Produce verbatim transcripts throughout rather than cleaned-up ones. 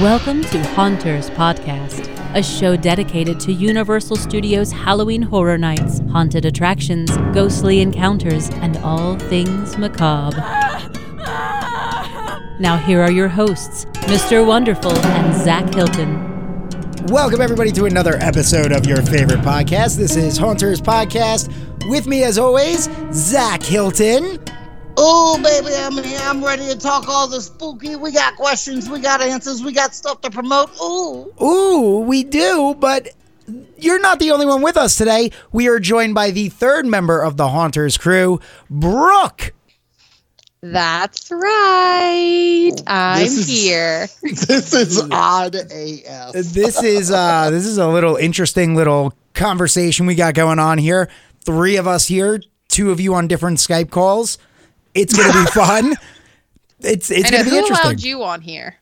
Welcome to Haunter's Podcast, a show dedicated to Universal Studios Halloween Horror Nights, haunted attractions, ghostly encounters, and all things macabre. Now here are your hosts, Mister Wonderful and Zach Hilton. Welcome everybody to another episode of your favorite podcast. This is Haunter's Podcast. With me as always, Zach Hilton. Oh baby, I'm here. I'm ready to talk all the spooky. We got questions, we got answers, we got stuff to promote. Ooh. Ooh, we do, but you're not the only one with us today. We are joined by the third member of the Haunters crew, Brooke. That's right. I'm this is, here. This is odd A F. This is uh, this is a little interesting little conversation we got going on here. Three of us here, two of you on different Skype calls. It's going to be fun. It's it's going to be interesting. Who allowed you on here?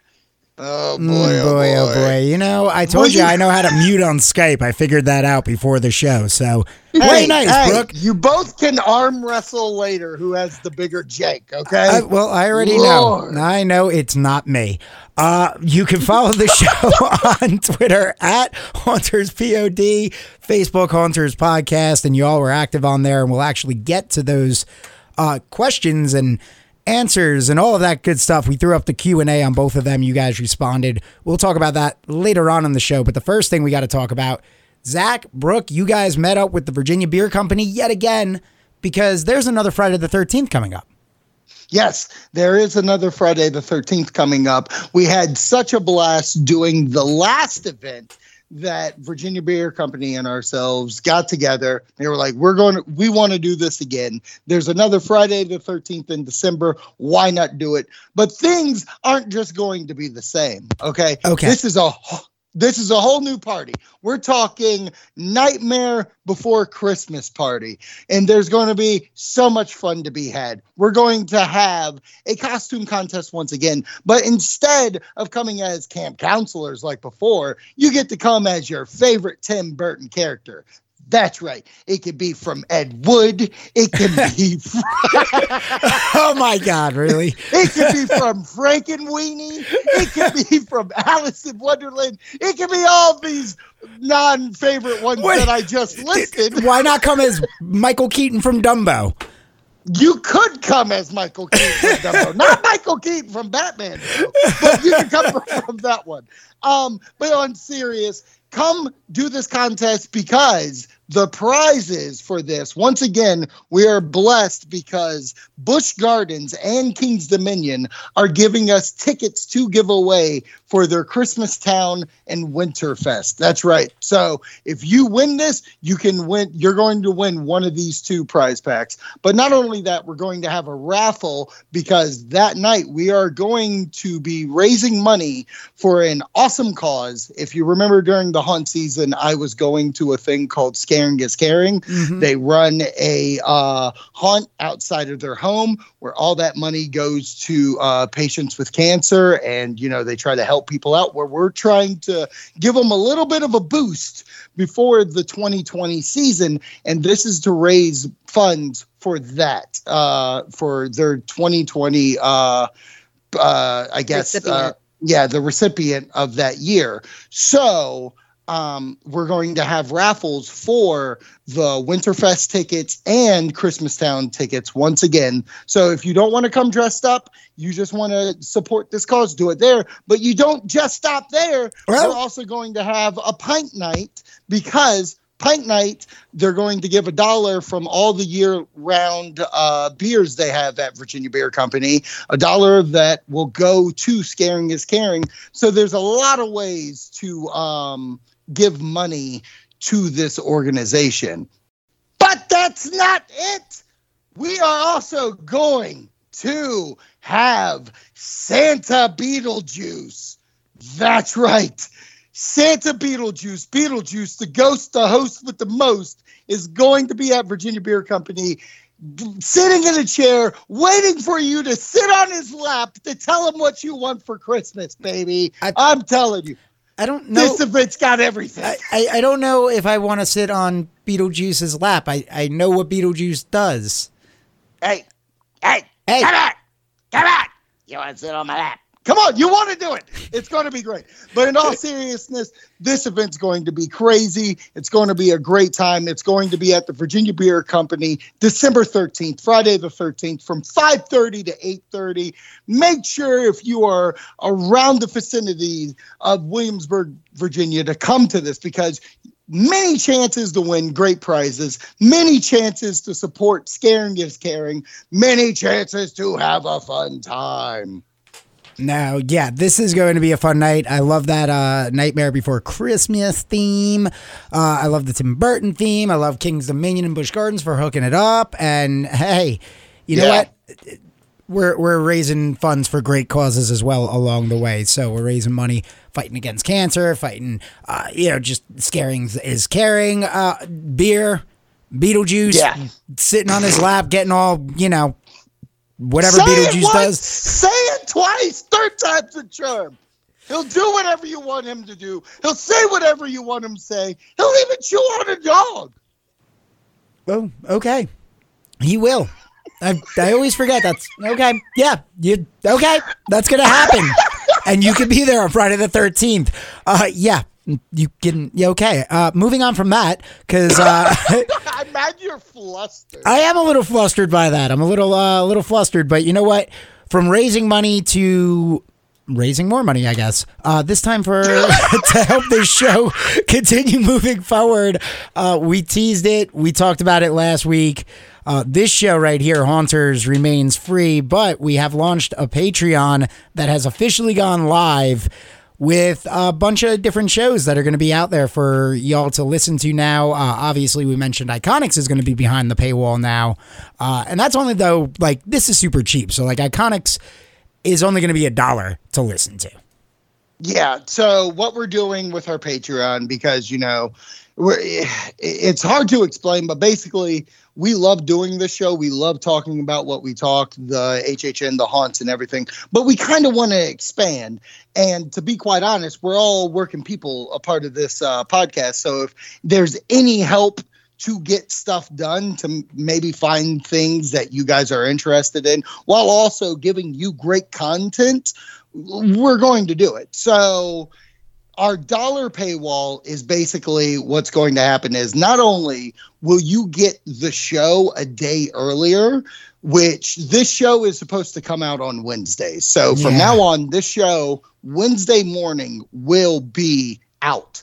Oh boy, mm, boy, oh boy, oh boy! You know, I told well, you, you I know how to mute on Skype. I figured that out before the show. So, hey, very nice, hey, Brooke. You both can arm wrestle later. Who has the bigger Jake? Okay. I, well, I already Lord. know. I know it's not me. Uh, you can follow the show on Twitter at HauntersPod, Facebook Haunters Podcast, and y'all were active on there. And we'll actually get to those uh, questions and answers and all of that good stuff. We threw up the Q and A on both of them. You guys responded. We'll talk about that later on in the show. But the first thing we got to talk about, Zach, Brooke, you guys met up with the Virginia Beer Company yet again because there's another Friday the thirteenth coming up. Yes, there is another Friday the thirteenth coming up. We had such a blast doing the last event that Virginia Beer Company and ourselves got together. They were like, we're going to, we want to do this again. There's another Friday the thirteenth in December. Why not do it? But things aren't just going to be the same. Okay. Okay. This is a, this is a whole new party. We're talking Nightmare Before Christmas party. And there's going to be so much fun to be had. We're going to have a costume contest once again. But instead of coming as camp counselors like before, you get to come as your favorite Tim Burton character. That's right. It could be from Ed Wood. It could be from oh my God, really? It could be from Frankenweenie. It could be from Alice in Wonderland. It could be all these non-favorite ones Wait, that I just listed. Why not come as Michael Keaton from Dumbo? You could come as Michael Keaton from Dumbo. Not Michael Keaton from Batman, though, but you could come from that one. Um, but on serious, come do this contest because the prizes for this, once again, we are blessed because Busch Gardens and King's Dominion are giving us tickets to give away for their Christmas Town and Winterfest. That's right. So if you win this, you can win. You're going to win one of these two prize packs. But not only that, we're going to have a raffle because that night we are going to be raising money for an awesome cause. If you remember during the haunt season, I was going to a thing called Scaring is Caring. Mm-hmm. They run a uh, haunt outside of their home where all that money goes to uh, patients with cancer. And, you know, they try to help people out where we're trying to give them a little bit of a boost before the twenty twenty season. And this is to raise funds for that, uh, for their twenty twenty, uh, uh, I guess, uh, yeah, the recipient of that year. So um, we're going to have raffles for the Winterfest tickets and Christmastown tickets once again. So if you don't want to come dressed up, you just want to support this cause, do it there. But you don't just stop there. Well, we're also going to have a pint night because pint night, they're going to give a dollar from all the year-round uh, beers they have at Virginia Beer Company. A dollar of that will go to Scaring is Caring. So there's a lot of ways to um, give money to this organization. But that's not it. We are also going to have Santa Beetlejuice. That's right. Santa Beetlejuice, Beetlejuice, the ghost, the host with the most, is going to be at Virginia Beer Company, sitting in a chair, waiting for you to sit on his lap to tell him what you want for Christmas, baby. I, I'm telling you. I don't know. This event's got everything. I, I, I don't know if I want to sit on Beetlejuice's lap. I, I know what Beetlejuice does. Hey, hey, hey, come back, come back. You want to sit on my lap? Come on, you want to do it. It's going to be great. But in all seriousness, this event's going to be crazy. It's going to be a great time. It's going to be at the Virginia Beer Company, December thirteenth, Friday the thirteenth, from five thirty to eight thirty. Make sure if you are around the vicinity of Williamsburg, Virginia, to come to this, because many chances to win great prizes, many chances to support Scaring is Caring, many chances to have a fun time. Now, yeah, this is going to be a fun night. I love that uh, Nightmare Before Christmas theme. Uh, I love the Tim Burton theme. I love King's Dominion and Busch Gardens for hooking it up. And hey, you yeah. know what? We're we're raising funds for great causes as well along the way. So we're raising money, fighting against cancer, fighting, uh, you know, just Scaring is Caring. Uh, beer, Beetlejuice, yeah. sitting on his lap, getting all, you know, whatever say Beetlejuice once, does. Say it twice, third time's a charm. He'll do whatever you want him to do. He'll say whatever you want him to say. He'll even chew on a dog. Oh, okay. He will. I I always forget that's okay. Yeah, you okay? That's gonna happen, and you can be there on Friday the thirteenth. Uh, yeah, you can. Yeah, okay. Uh, moving on from that, because uh, I'm mad you're flustered. I am a little flustered by that. I'm a little a uh, little flustered, but you know what? From raising money to raising more money, I guess. Uh, this time for to help this show continue moving forward. Uh, we teased it. We talked about it last week. Uh, this show right here, Haunters, remains free, but we have launched a Patreon that has officially gone live with a bunch of different shows that are going to be out there for y'all to listen to now. Uh, obviously, we mentioned Iconics is going to be behind the paywall now, uh, and that's only though, like, this is super cheap. So, like, Iconics is only going to be a dollar to listen to. Yeah, so what we're doing with our Patreon, because, you know, we're, it's hard to explain, but basically we love doing this show. We love talking about what we talked, the H H N, the haunts and everything, but we kind of want to expand. And to be quite honest, we're all working people, a part of this uh, podcast. So if there's any help to get stuff done, to maybe find things that you guys are interested in, while also giving you great content, we're going to do it. So our dollar paywall is basically what's going to happen is not only will you get the show a day earlier, which this show is supposed to come out on Wednesdays. So from yeah. now on, this show, Wednesday morning, will be out.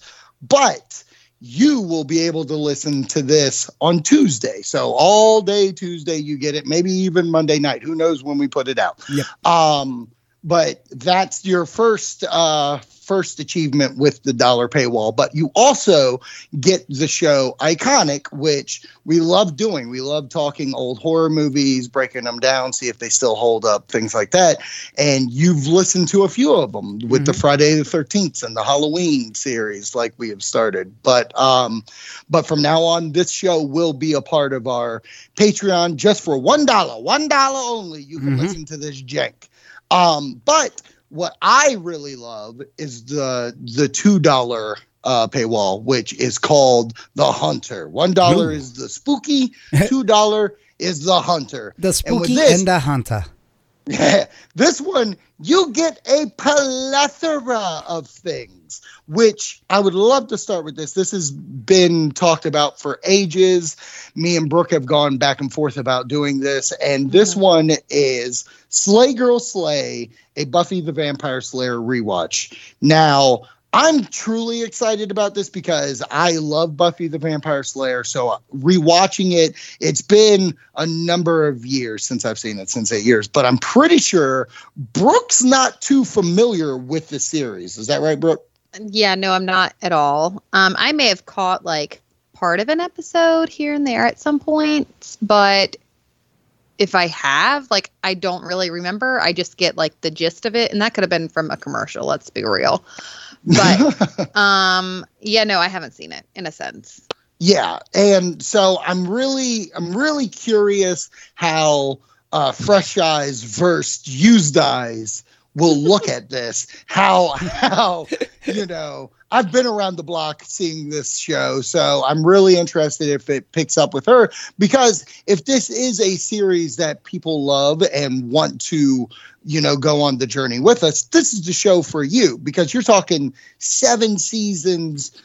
But you will be able to listen to this on Tuesday. So all day Tuesday you get it, maybe even Monday night. Who knows when we put it out. Yep. Um, but that's your first uh, first achievement with the dollar paywall. But you also get the show Iconic, which we love doing. We love talking old horror movies, breaking them down, see if they still hold up, things like that. And you've listened to a few of them with mm-hmm. the Friday the thirteenth and the Halloween series like we have started. But um, but from now on, this show will be a part of our Patreon just for one dollar. one dollar only. You can mm-hmm. listen to this jank. Um, but what I really love is the the two dollar uh, paywall, which is called The Hunter. one dollar Ooh. Is the spooky, two dollars is The Hunter. The spooky and, this, and the hunter. Yeah, this one, you get a plethora of things, which I would love to start with this. This has been talked about for ages. Me and Brooke have gone back and forth about doing this. And this one is Slay Girl Slay, a Buffy the Vampire Slayer rewatch. Now, I'm truly excited about this because I love Buffy the Vampire Slayer. So rewatching it, it's been a number of years since I've seen it, since eight years. But I'm pretty sure Brooke's not too familiar with the series. Is that right, Brooke? Yeah, no, I'm not at all. Um, I may have caught like part of an episode here and there at some point, but if I have, like, I don't really remember. I just get like the gist of it, and that could have been from a commercial. Let's be real. But, um, yeah, no, I haven't seen it in a sense. Yeah. And so I'm really, I'm really curious how uh, Fresh Eyes versus Used Eyes will look at this. How, how, you know, I've been around the block seeing this show, so I'm really interested if it picks up with her, because if this is a series that people love and want to, you know, go on the journey with us, this is the show for you, because you're talking seven seasons,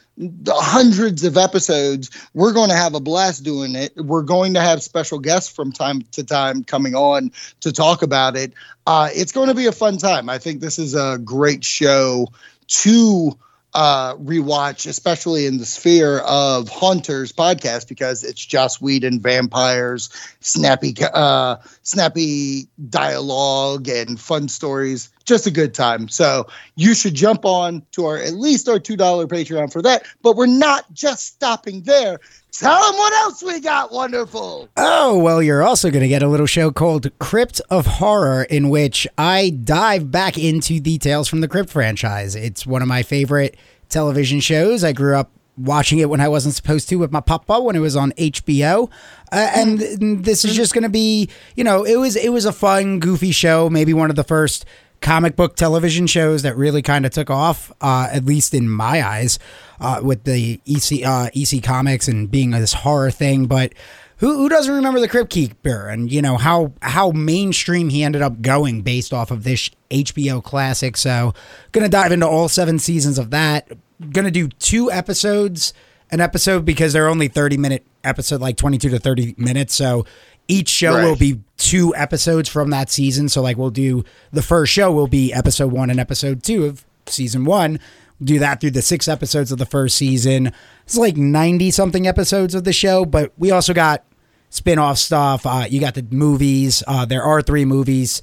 hundreds of episodes. We're going to have a blast doing it. We're going to have special guests from time to time coming on to talk about it. Uh, it's going to be a fun time. I think this is a great show to uh, rewatch, especially in the sphere of Haunter's Podcast, because it's Joss Whedon vampires, snappy, uh, snappy dialogue and fun stories. Just a good time. So you should jump on to our, at least our two dollar Patreon for that. But we're not just stopping there. Tell them what else we got, Wonderful. Oh, well, you're also going to get a little show called Crypt of Horror, in which I dive back into the Tales from the Crypt franchise. It's one of my favorite television shows. I grew up watching it when I wasn't supposed to with my papa when it was on H B O. Uh, and this is just going to be, you know, it was it was a fun, goofy show, maybe one of the first comic book television shows that really kind of took off, uh, at least in my eyes, uh, with the E C uh, E C Comics and being this horror thing. But who, who doesn't remember the Crypt Keeper, and you know how how mainstream he ended up going based off of this H B O classic? So gonna dive into all seven seasons of that. Gonna do two episodes an episode because they're only thirty minute episode, like twenty-two to thirty minutes. So each show right. will be two episodes from that season. So like we'll do the first show will be episode one and episode two of season one. We'll do that through the six episodes of the first season. It's like ninety something episodes of the show, but we also got spin-off stuff. Uh, you got the movies. Uh, there are three movies.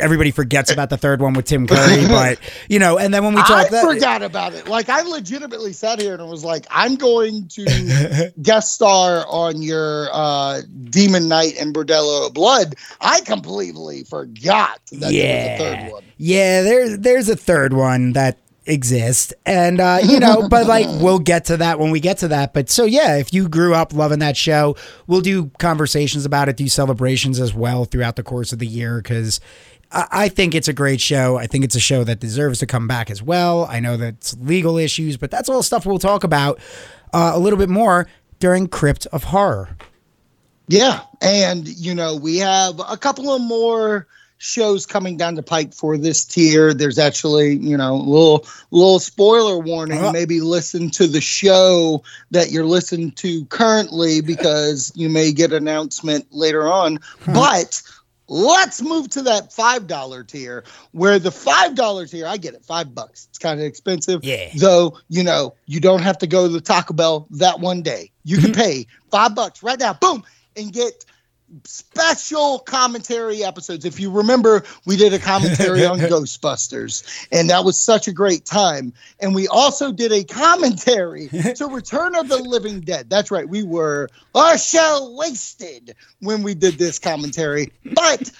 Everybody forgets about the third one with Tim Curry, but you know, and then when we talk, I that, forgot about it. Like I legitimately sat here and was like, I'm going to guest star on your uh, Demon Knight and Bordello of Blood. I completely forgot that yeah. there was a third one. Yeah, there's there's a third one that exists, and uh, you know, but like we'll get to that when we get to that. But so yeah, if you grew up loving that show, we'll do conversations about it, do celebrations as well throughout the course of the year, because I think it's a great show. I think it's a show that deserves to come back as well. I know that's legal issues, but that's all stuff we'll talk about uh, a little bit more during Crypt of Horror. Yeah. And, you know, we have a couple of more shows coming down the pipe for this tier. There's actually, you know, a little, little spoiler warning. Uh-huh. Maybe listen to the show that you're listening to currently, because you may get an announcement later on. Huh. But let's move to that five dollar tier, where the five dollar tier, I get it, five bucks. It's kind of expensive. Yeah. Though, you know, you don't have to go to the Taco Bell that one day. You can pay five bucks right now, boom, and get special commentary episodes. If you remember, we did a commentary on Ghostbusters, and that was such a great time. And we also did a commentary to Return of the Living Dead. That's right, we were our show wasted when we did this commentary, but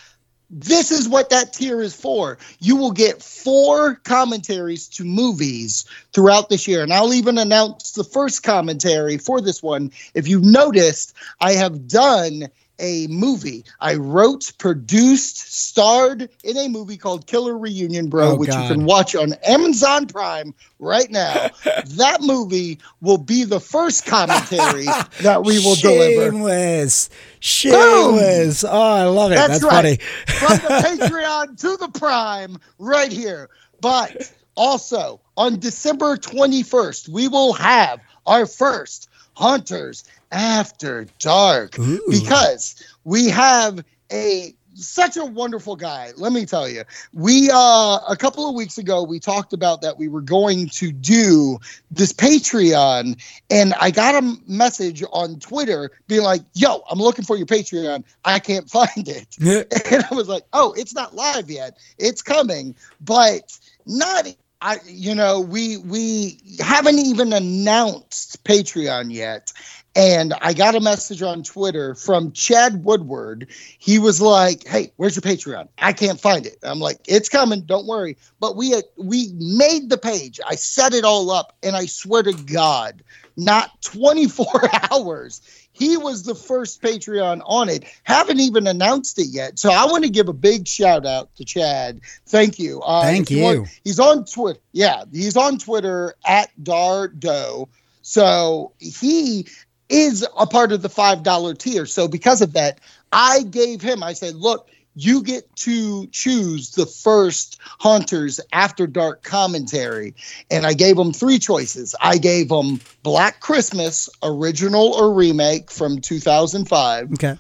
this is what that tier is for. You will get four commentaries to movies throughout this year. And I'll even announce the first commentary for this one. If you've noticed, I have done a movie. I wrote, produced, starred in a movie called Killer Reunion Bro, oh, which God. you can watch on Amazon Prime right now. That movie will be the first commentary that we will deliver. Shameless. Shameless. Boom. Oh, I love it. That's, That's right. funny. From the Patreon to the Prime right here. But also on December twenty-first, we will have our first Hunters After Dark. Ooh. Because we have a such a wonderful guy. Let me tell you, we uh a couple of weeks ago we talked about that we were going to do this Patreon, and I got a message on Twitter being like, yo, I'm looking for your Patreon, I can't find it. Yeah. And I was like, oh, it's not live yet, it's coming. But not I, you know, we we haven't even announced Patreon yet, And I got a message on Twitter from Chad Woodward. He was like, hey, where's your Patreon? I can't find it. I'm like, it's coming. Don't worry. But we had, we made the page. I set it all up. And I swear to God, not twenty-four hours. He was the first Patreon on it. Haven't even announced it yet. So I want to give a big shout out to Chad. Thank you. Uh, Thank you. Want, he's on Twitter. Yeah, he's on Twitter at Dardo. So he is a part of the five dollar tier. So because of that, I gave him, I said, look, you get to choose the first Hunters After Dark commentary. And I gave them three choices. I gave them Black Christmas, original or remake from two thousand five. Okay.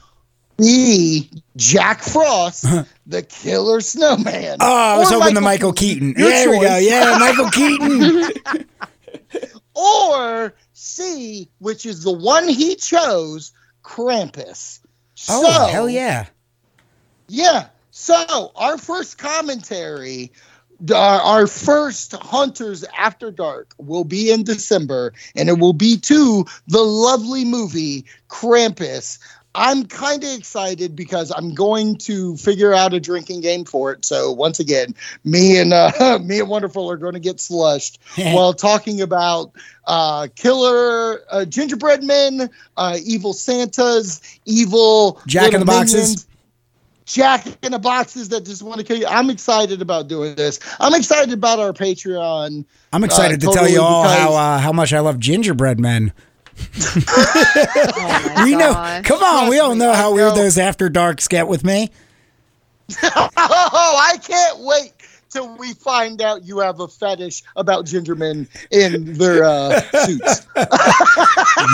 B, Jack Frost, The Killer Snowman. Oh, I was hoping the Michael Keaton. Keaton. Yeah, there we go. Yeah, Michael Keaton. Or C, which is the one he chose, Krampus. Oh, so, hell yeah. Yeah. So our first commentary, uh, our first Hunters After Dark will be in December, and it will be to the lovely movie Krampus. I'm kind of excited because I'm going to figure out a drinking game for it. So once again, me and uh, me and Wonderful are going to get slushed while talking about uh, killer uh, gingerbread men, uh, evil Santas, evil Jack in the minions, boxes. Jack in the boxes that just want to kill you. I'm excited about doing this. I'm excited about our Patreon. I'm excited uh, to totally tell you all how uh, how much I love gingerbread men. Oh we know. Gosh. Come on, we all know how weird those After Darks get with me. Oh, I can't wait till we find out you have a fetish about gingermen in their uh, suits.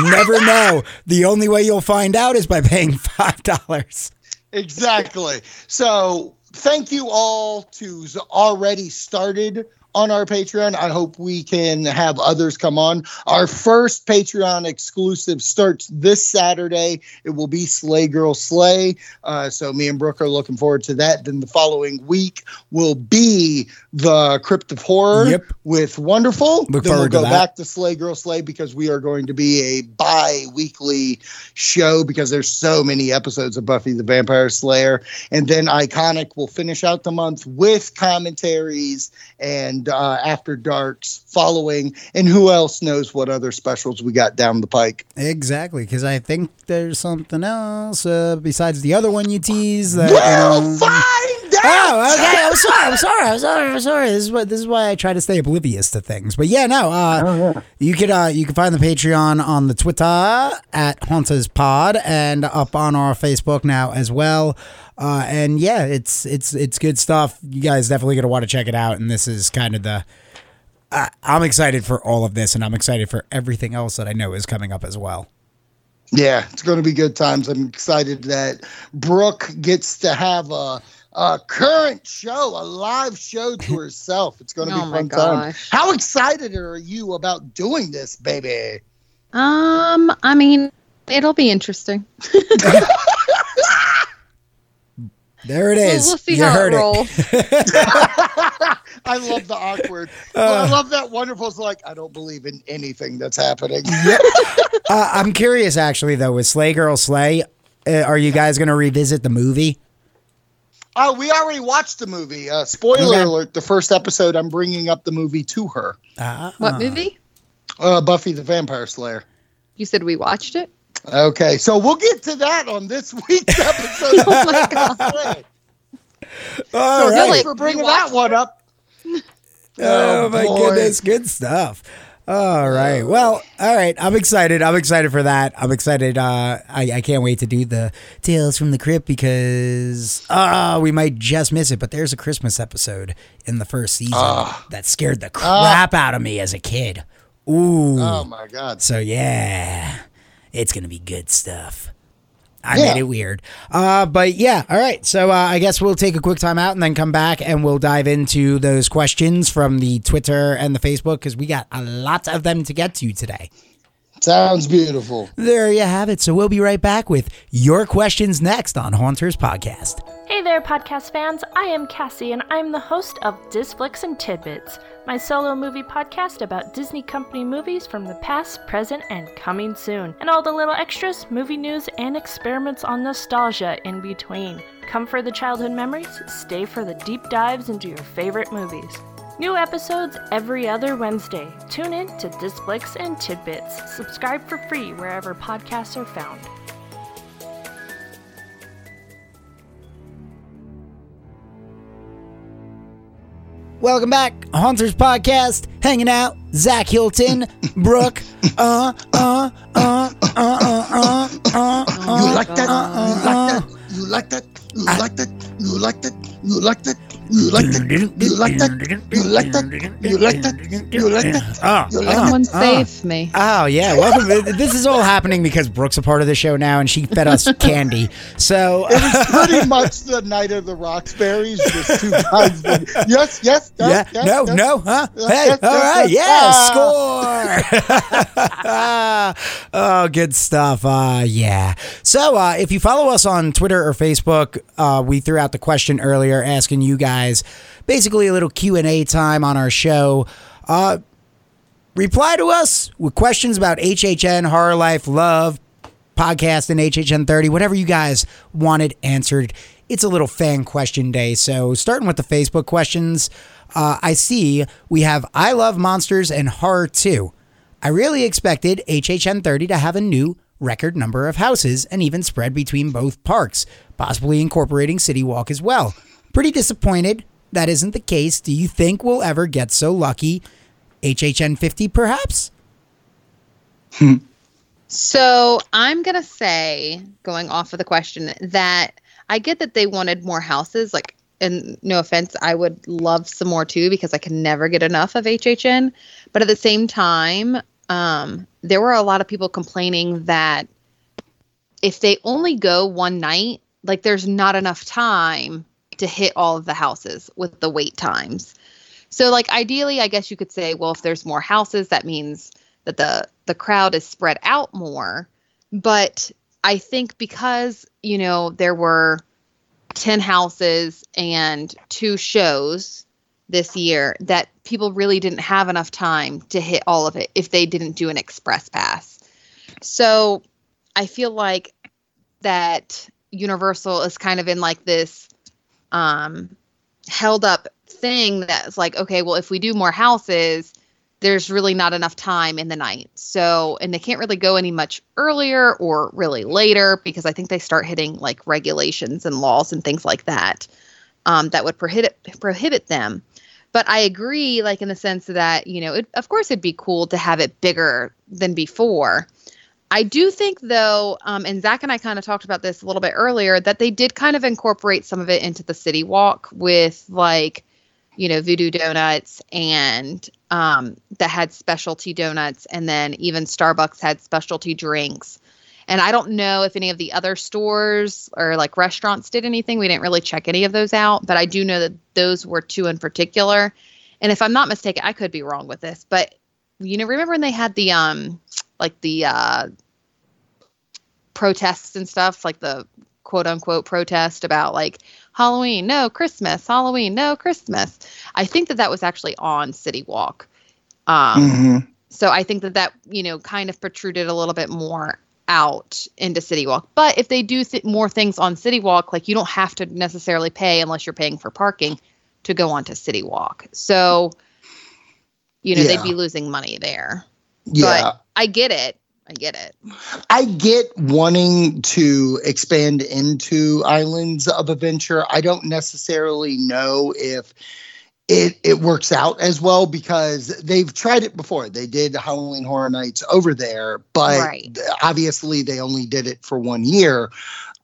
Never know. The only way you'll find out is by paying five dollars. Exactly. So thank you all to already started on our Patreon. I hope we can have others come on. Our first Patreon exclusive starts this Saturday. It will be Slay Girl Slay. Uh, so me and Brooke are looking forward to that. Then the following week will be the Crypt of Horror yep. with Wonderful. Look then we'll go to back to Slay Girl Slay because we are going to be a bi-weekly show because there's so many episodes of Buffy the Vampire Slayer. And then Iconic will finish out the month with commentaries and Uh, After Dark's following, and who else knows what other specials we got down the pike. Exactly, because I think there's something else uh, besides the other one you teased. That, we'll um... find out! Oh, okay, I'm sorry, I'm sorry, I'm sorry, I'm sorry. This is, what, this is why I try to stay oblivious to things. But yeah, no, uh, oh, yeah. you could uh, you can find the Patreon on the Twitter at Haunter's Pod and up on our Facebook now as well. Uh, and yeah, it's it's it's good stuff. You guys definitely gonna want to check it out. And this is kind of the uh, I'm excited for all of this, and I'm excited for everything else that I know is coming up as well. Yeah, it's gonna be good times. I'm excited that Brooke gets to have a, a current show, a live show to herself. It's gonna oh be fun time. How excited are you about doing this, baby? Um, I mean, it'll be interesting. There it is. We'll, we'll see you how heard it rolls. I love the awkward. Uh, well, I love that Wonderful's like, I don't believe in anything that's happening. uh, I'm curious, actually, though, with Slay Girl Slay, uh, are you guys going to revisit the movie? Oh, we already watched the movie. Uh, spoiler okay. alert, the first episode, I'm bringing up the movie to her. Uh, what movie? Uh, Buffy the Vampire Slayer. You said we watched it? Okay, so we'll get to that on this week's episode. Oh my God. All so right. Thanks for bringing that one up. Oh, oh my boy. Goodness, good stuff. All right, well, all right, I'm excited. I'm excited for that. I'm excited. Uh, I, I can't wait to do the Tales from the Crypt because uh, we might just miss it, but there's a Christmas episode in the first season uh, that scared the crap uh, out of me as a kid. Ooh. Oh, my God. So, yeah. It's going to be good stuff. I yeah. made it weird. Uh, but yeah, all right. So uh, I guess we'll take a quick time out and then come back and we'll dive into those questions from the Twitter and the Facebook because we got a lot of them to get to today. Sounds beautiful. There you have it. So we'll be right back with your questions next on Haunter's Podcast. Hey there, podcast fans. I am Cassie, and I'm the host of Disflix and Tidbits, my solo movie podcast about Disney Company movies from the past, present, and coming soon. And all the little extras, movie news, and experiments on nostalgia in between. Come for the childhood memories, stay for the deep dives into your favorite movies. New episodes every other Wednesday. Tune in to Disflix and Tidbits. Subscribe for free wherever podcasts are found. Welcome back, Haunter's Podcast. Hanging out, Zach Hilton, Brooke. Uh, uh, uh, uh, uh, uh, uh. You like that? You like that? You like that? You like that? You like that? You like that? You like that? You like that? You like that? You like that? Someone save me. Oh, yeah. Welcome. This is all happening because Brooke's a part of the show now and she fed us candy. So it was pretty much the night of the Roxbury's. Just two guys. Yes, yes, yes. Yeah. No, no, huh? Hey, all right. Yeah, score. Oh, good stuff. Uh, yeah. So uh, if you follow us on Twitter or Facebook, uh, we threw out the question earlier asking you guys. Guys, basically a little Q and A time on our show. Uh, reply to us with questions about H H N, Horror Life, Love, Podcast, and H H N thirty. Whatever you guys wanted answered. It's a little fan question day. So starting with the Facebook questions, uh, I see we have I Love Monsters and Horror two. I really expected H H N thirty to have a new record number of houses and even spread between both parks, possibly incorporating City Walk as well. Pretty disappointed that isn't the case. Do you think we'll ever get so lucky? H H N fifty, perhaps? Hmm. So I'm going to say, going off of the question, that I get that they wanted more houses. Like, and no offense, I would love some more too because I can never get enough of H H N. But at the same time, um, there were a lot of people complaining that if they only go one night, like there's not enough time to hit all of the houses with the wait times. So like ideally, I guess you could say, well, if there's more houses, that means that the, the crowd is spread out more. But I think because, you know, there were ten houses and two shows this year, that people really didn't have enough time to hit all of it if they didn't do an express pass. So I feel like that Universal is kind of in like this Um, held up thing that's like, okay, well, if we do more houses, there's really not enough time in the night. So, and they can't really go any much earlier or really later because I think they start hitting like regulations and laws and things like that um, that would prohibit prohibit them. But I agree, like in the sense that, you know, it, of course it'd be cool to have it bigger than before. I do think, though, um, and Zach and I kind of talked about this a little bit earlier, that they did kind of incorporate some of it into the City Walk with, like, you know, Voodoo Donuts and um, that had specialty donuts. And then even Starbucks had specialty drinks. And I don't know if any of the other stores or, like, restaurants did anything. We didn't really check any of those out. But I do know that those were two in particular. And if I'm not mistaken, I could be wrong with this. But, you know, remember when they had the, um, like, the... Uh, protests and stuff, like the quote unquote protest about like Halloween, no Christmas, Halloween, no Christmas. I think that that was actually on City Walk. Um, mm-hmm. So I think that that, you know, kind of protruded a little bit more out into City Walk. But if they do th- more things on City Walk, like you don't have to necessarily pay unless you're paying for parking to go on to City Walk. So, you know, yeah. They'd be losing money there. Yeah. But I get it. I get it. I get wanting to expand into Islands of Adventure. I don't necessarily know if it, it works out as well because they've tried it before. They did Halloween Horror Nights over there, but right. Obviously they only did it for one year.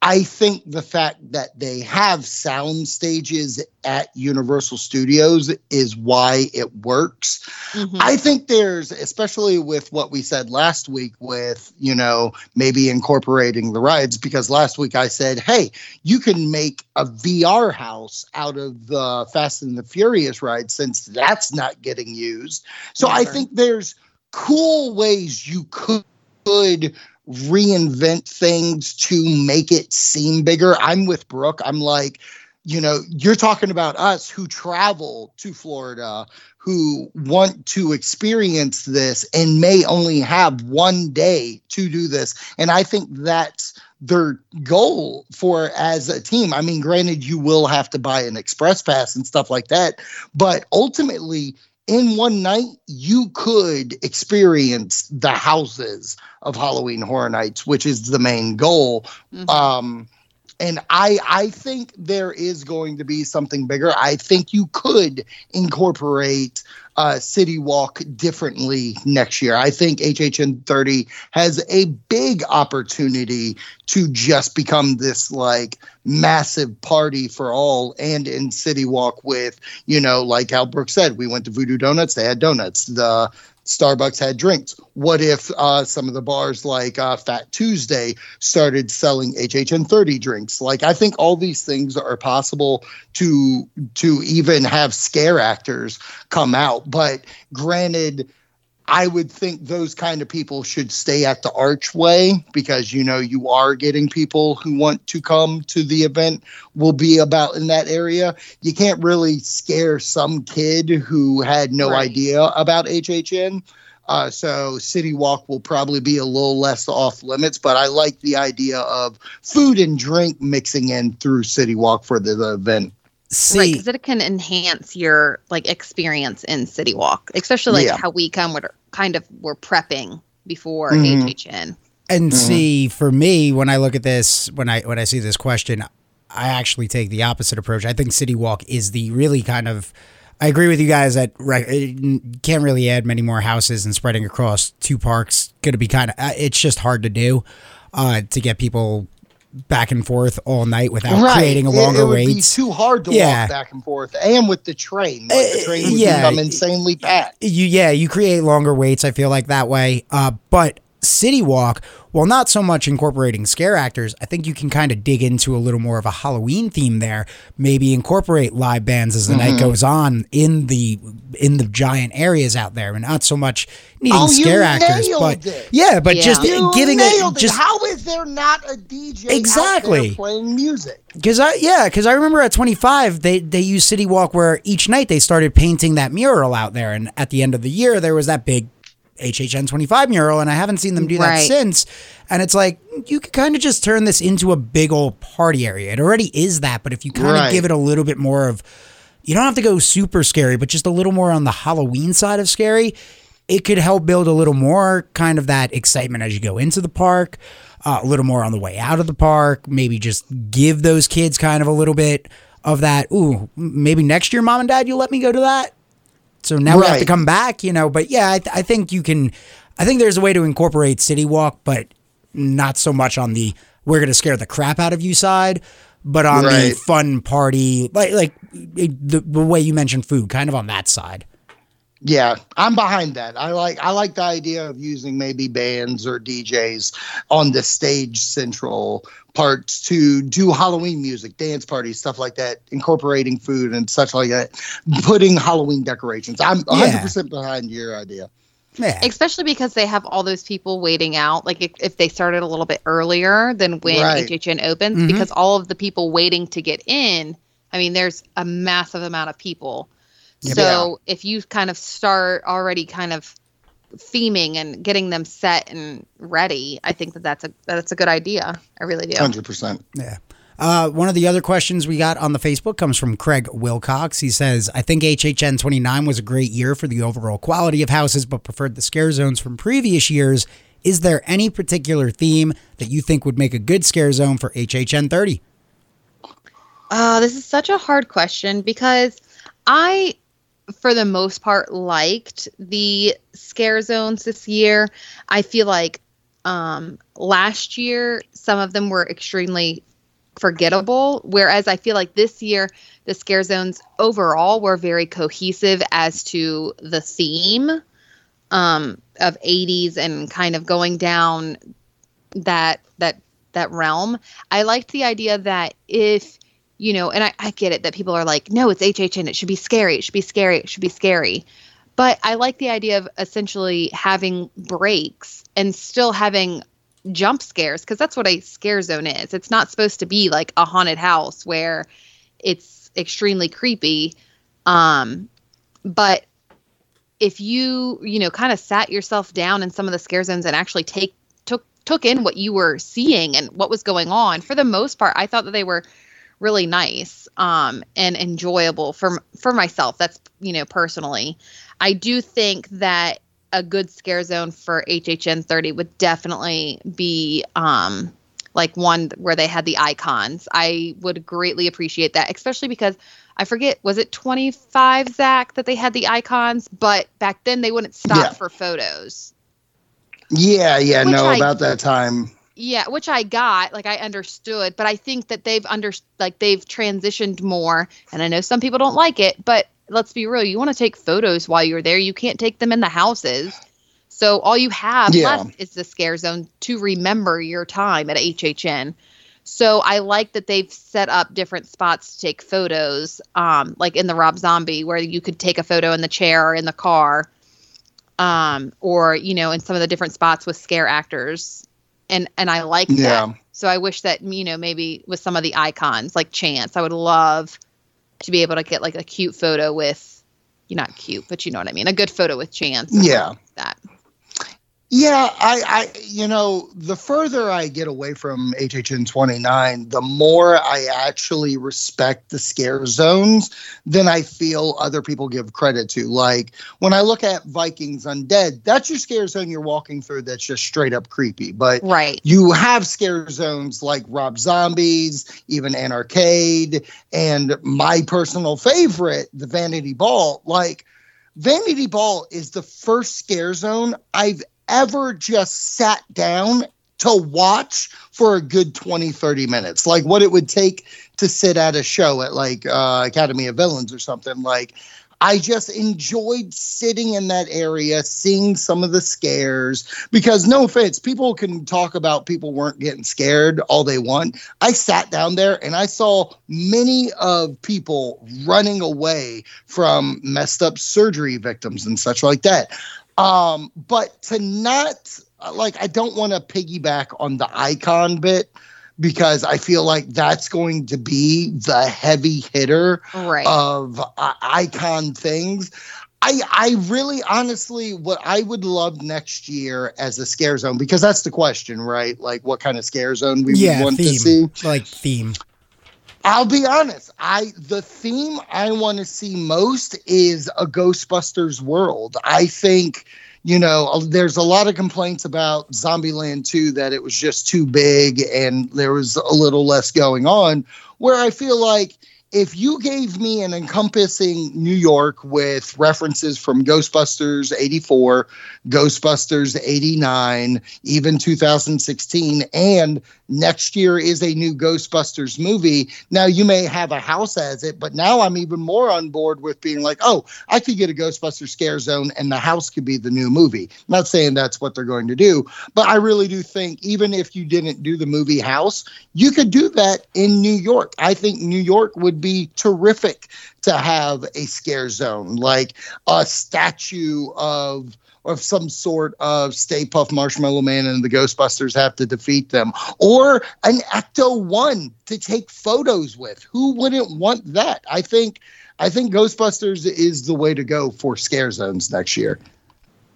I think the fact that they have sound stages at Universal Studios is why it works. Mm-hmm. I think there's, especially with what we said last week with, you know, maybe incorporating the rides, because last week I said, hey, you can make a V R house out of the Fast and the Furious ride since that's not getting used. So never. I think there's cool ways you could could reinvent things to make it seem bigger. I'm with Brooke. I'm like, you know, you're talking about us who travel to Florida, who want to experience this and may only have one day to do this. And I think that's their goal for as a team. I mean, granted, you will have to buy an express pass and stuff like that, but ultimately in one night, you could experience the houses of Halloween Horror Nights, which is the main goal. Mm-hmm. Um, And I, I think there is going to be something bigger. I think you could incorporate uh, City Walk differently next year. I think H H N thirty has a big opportunity to just become this like massive party for all. And in City Walk with, you know, like how Brooke said, we went to Voodoo Donuts. They had donuts. The Starbucks had drinks. What if uh, some of the bars like uh, Fat Tuesday started selling H H N thirty drinks? Like, I think all these things are possible to to even have scare actors come out. But granted, I would think those kind of people should stay at the Archway because, you know, you are getting people who want to come to the event will be about in that area. You can't really scare some kid who had no right. idea about H H N. Uh, so City Walk will probably be a little less off limits, but I like the idea of food and drink mixing in through City Walk for the, the event. See, right, because it can enhance your like experience in City Walk, especially like yeah. how we come with kind of we're prepping before mm-hmm. H H N. And mm-hmm. see, for me, when I look at this, when I when I see this question, I actually take the opposite approach. I think City Walk is the really kind of. I agree with you guys that can't really add many more houses and spreading across two parks. Going to be kind of it's just hard to do uh, to get people. Back and forth all night without right. creating a longer race. It, it would race. Be too hard to yeah. walk back and forth, and with the train, like uh, the train would yeah. become insanely packed. You, yeah, you create longer waits. I feel like that way. Uh, but City Walk, while not so much incorporating scare actors, I think you can kind of dig into a little more of a Halloween theme there. Maybe incorporate live bands as the mm-hmm. night goes on in the in the giant areas out there, and not so much needing oh, scare actors. But it. yeah, but yeah. just you giving it. Just it. How is there not a D J exactly out there playing music? Because I yeah, because I remember at twenty-five they they used City Walk where each night they started painting that mural out there, and at the end of the year there was that big. H H N twenty-five mural, and I haven't seen them do right. that since. And it's like, you could kind of just turn this into a big old party area. It already is that, but if you kind of right. give it a little bit more of, you don't have to go super scary, but just a little more on the Halloween side of scary, it could help build a little more kind of that excitement as you go into the park, uh, a little more on the way out of the park, maybe just give those kids kind of a little bit of that, ooh, maybe next year, Mom and Dad, you'll let me go to that? So now right. we have to come back, you know, but yeah, I, th- I think you can, I think there's a way to incorporate City Walk, but not so much on the, we're going to scare the crap out of you side, but on right. the fun party, like, like the, the way you mentioned food, kind of on that side. Yeah, I'm behind that. I like I like the idea of using maybe bands or D Js on the stage central parts to do Halloween music, dance parties, stuff like that, incorporating food and such like that, putting Halloween decorations. I'm one hundred percent yeah. behind your idea. Yeah. Especially because they have all those people waiting out. Like if, if they started a little bit earlier than when right. H H N opens, mm-hmm. because all of the people waiting to get in, I mean, there's a massive amount of people. So yeah. if you kind of start already kind of theming and getting them set and ready, I think that that's a, that's a good idea. I really do. one hundred percent. Yeah. Uh, one of the other questions we got on the Facebook comes from Craig Wilcox. He says, I think H H N twenty-nine was a great year for the overall quality of houses, but preferred the scare zones from previous years. Is there any particular theme that you think would make a good scare zone for H H N thirty? Uh, this is such a hard question because I... for the most part, liked the scare zones this year. I feel like um, last year, some of them were extremely forgettable, whereas I feel like this year, the scare zones overall were very cohesive as to the theme um, of eighties and kind of going down that that that realm. I liked the idea that if You know, and I, I get it that people are like, no, it's H H N. It should be scary. It should be scary. It should be scary. But I like the idea of essentially having breaks and still having jump scares, because that's what a scare zone is. It's not supposed to be like a haunted house where it's extremely creepy. Um, but if you, you know, kind of sat yourself down in some of the scare zones and actually take took took in what you were seeing and what was going on, for the most part, I thought that they were really nice um, and enjoyable for for myself. That's, you know, personally. I do think that a good scare zone for H H N thirty would definitely be um, like one where they had the icons. I would greatly appreciate that, especially because I forget, was it twenty-five, Zach, that they had the icons? But back then they wouldn't stop yeah. for photos. Yeah, yeah, which no, I, about that time. Yeah, which I got, like I understood, but I think that they've under, like they've transitioned more, and I know some people don't like it, but let's be real. You want to take photos while you're there. You can't take them in the houses. So all you have yeah. left is the scare zone to remember your time at H H N. So I like that they've set up different spots to take photos, um, like in the Rob Zombie, where you could take a photo in the chair or in the car, um, or, you know, in some of the different spots with scare actors. And, and I like yeah. that. So I wish that, you know, maybe with some of the icons like Chance, I would love to be able to get like a cute photo with, you're not cute, but you know what I mean, a good photo with Chance. Yeah. Like that. Yeah, I, I, you know, the further I get away from H H N twenty-nine, the more I actually respect the scare zones than I feel other people give credit to. Like, when I look at Vikings Undead, that's your scare zone you're walking through that's just straight up creepy. But right. you have scare zones like Rob Zombie's, even Anarcade, and my personal favorite, the Vanity Ball. Like, Vanity Ball is the first scare zone I've ever just sat down to watch for a good twenty, thirty minutes. Like what it would take to sit at a show at like uh, Academy of Villains or something. Like I just enjoyed sitting in that area, seeing some of the scares, because no offense, people can talk about people weren't getting scared all they want. I sat down there and I saw many of people running away from messed up surgery victims and such like that. Um, but to not, like, I don't want to piggyback on the icon bit because I feel like that's going to be the heavy hitter right. of uh, icon things. I, I really, honestly, what I would love next year as a scare zone, because that's the question, right? Like, what kind of scare zone we yeah, would want theme. to see? Like, theme. I'll be honest. I the theme I want to see most is a Ghostbusters world. I think, you know, there's a lot of complaints about Zombieland two that it was just too big and there was a little less going on, where I feel like if you gave me an encompassing New York with references from Ghostbusters eighty-four, Ghostbusters eighty-nine, even two thousand sixteen, and next year is a new Ghostbusters movie. Now, you may have a house as it, but now I'm even more on board with being like, oh, I could get a Ghostbusters scare zone and the house could be the new movie. I'm not saying that's what they're going to do, but I really do think even if you didn't do the movie House, you could do that in New York. I think New York would be terrific to have a scare zone, like a statue of of some sort of Stay Puft Marshmallow Man and the Ghostbusters have to defeat them, or an Ecto one to take photos with. Who wouldn't want that? I think I think Ghostbusters is the way to go for scare zones next year.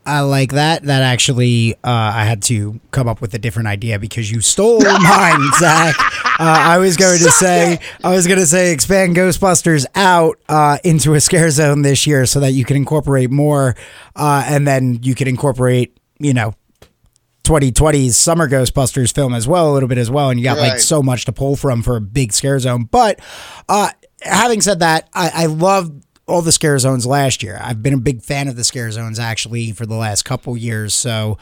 I like that. That actually, uh, I had to come up with a different idea because you stole mine, Zach. Uh, I was going to say, I was going to say, expand Ghostbusters out uh, into a scare zone this year so that you can incorporate more, uh, and then you can incorporate, you know, twenty twenty's summer Ghostbusters film as well, a little bit as well, and you got right. like so much to pull from for a big scare zone. But uh, having said that, I, I love all the scare zones last year. I've been a big fan of the scare zones actually for the last couple years. So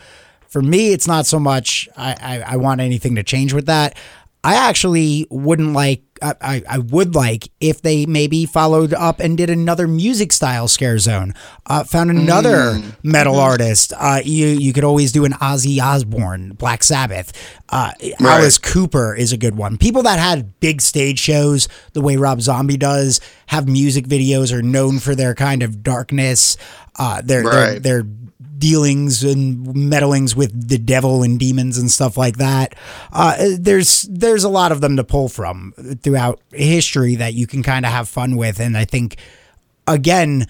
for me, it's not so much I, I, I want anything to change with that. I actually wouldn't like I, I would like if they maybe followed up and did another music style scare zone, uh, found another mm. metal artist. Uh, you you could always do an Ozzy Osbourne, Black Sabbath. Uh, right. Alice Cooper is a good one. People that had big stage shows the way Rob Zombie does, have music videos, are known for their kind of darkness, uh, their, right. their, their dealings and meddlings with the devil and demons and stuff like that. Uh, there's there's a lot of them to pull from throughout history that you can kind of have fun with. And I think, again,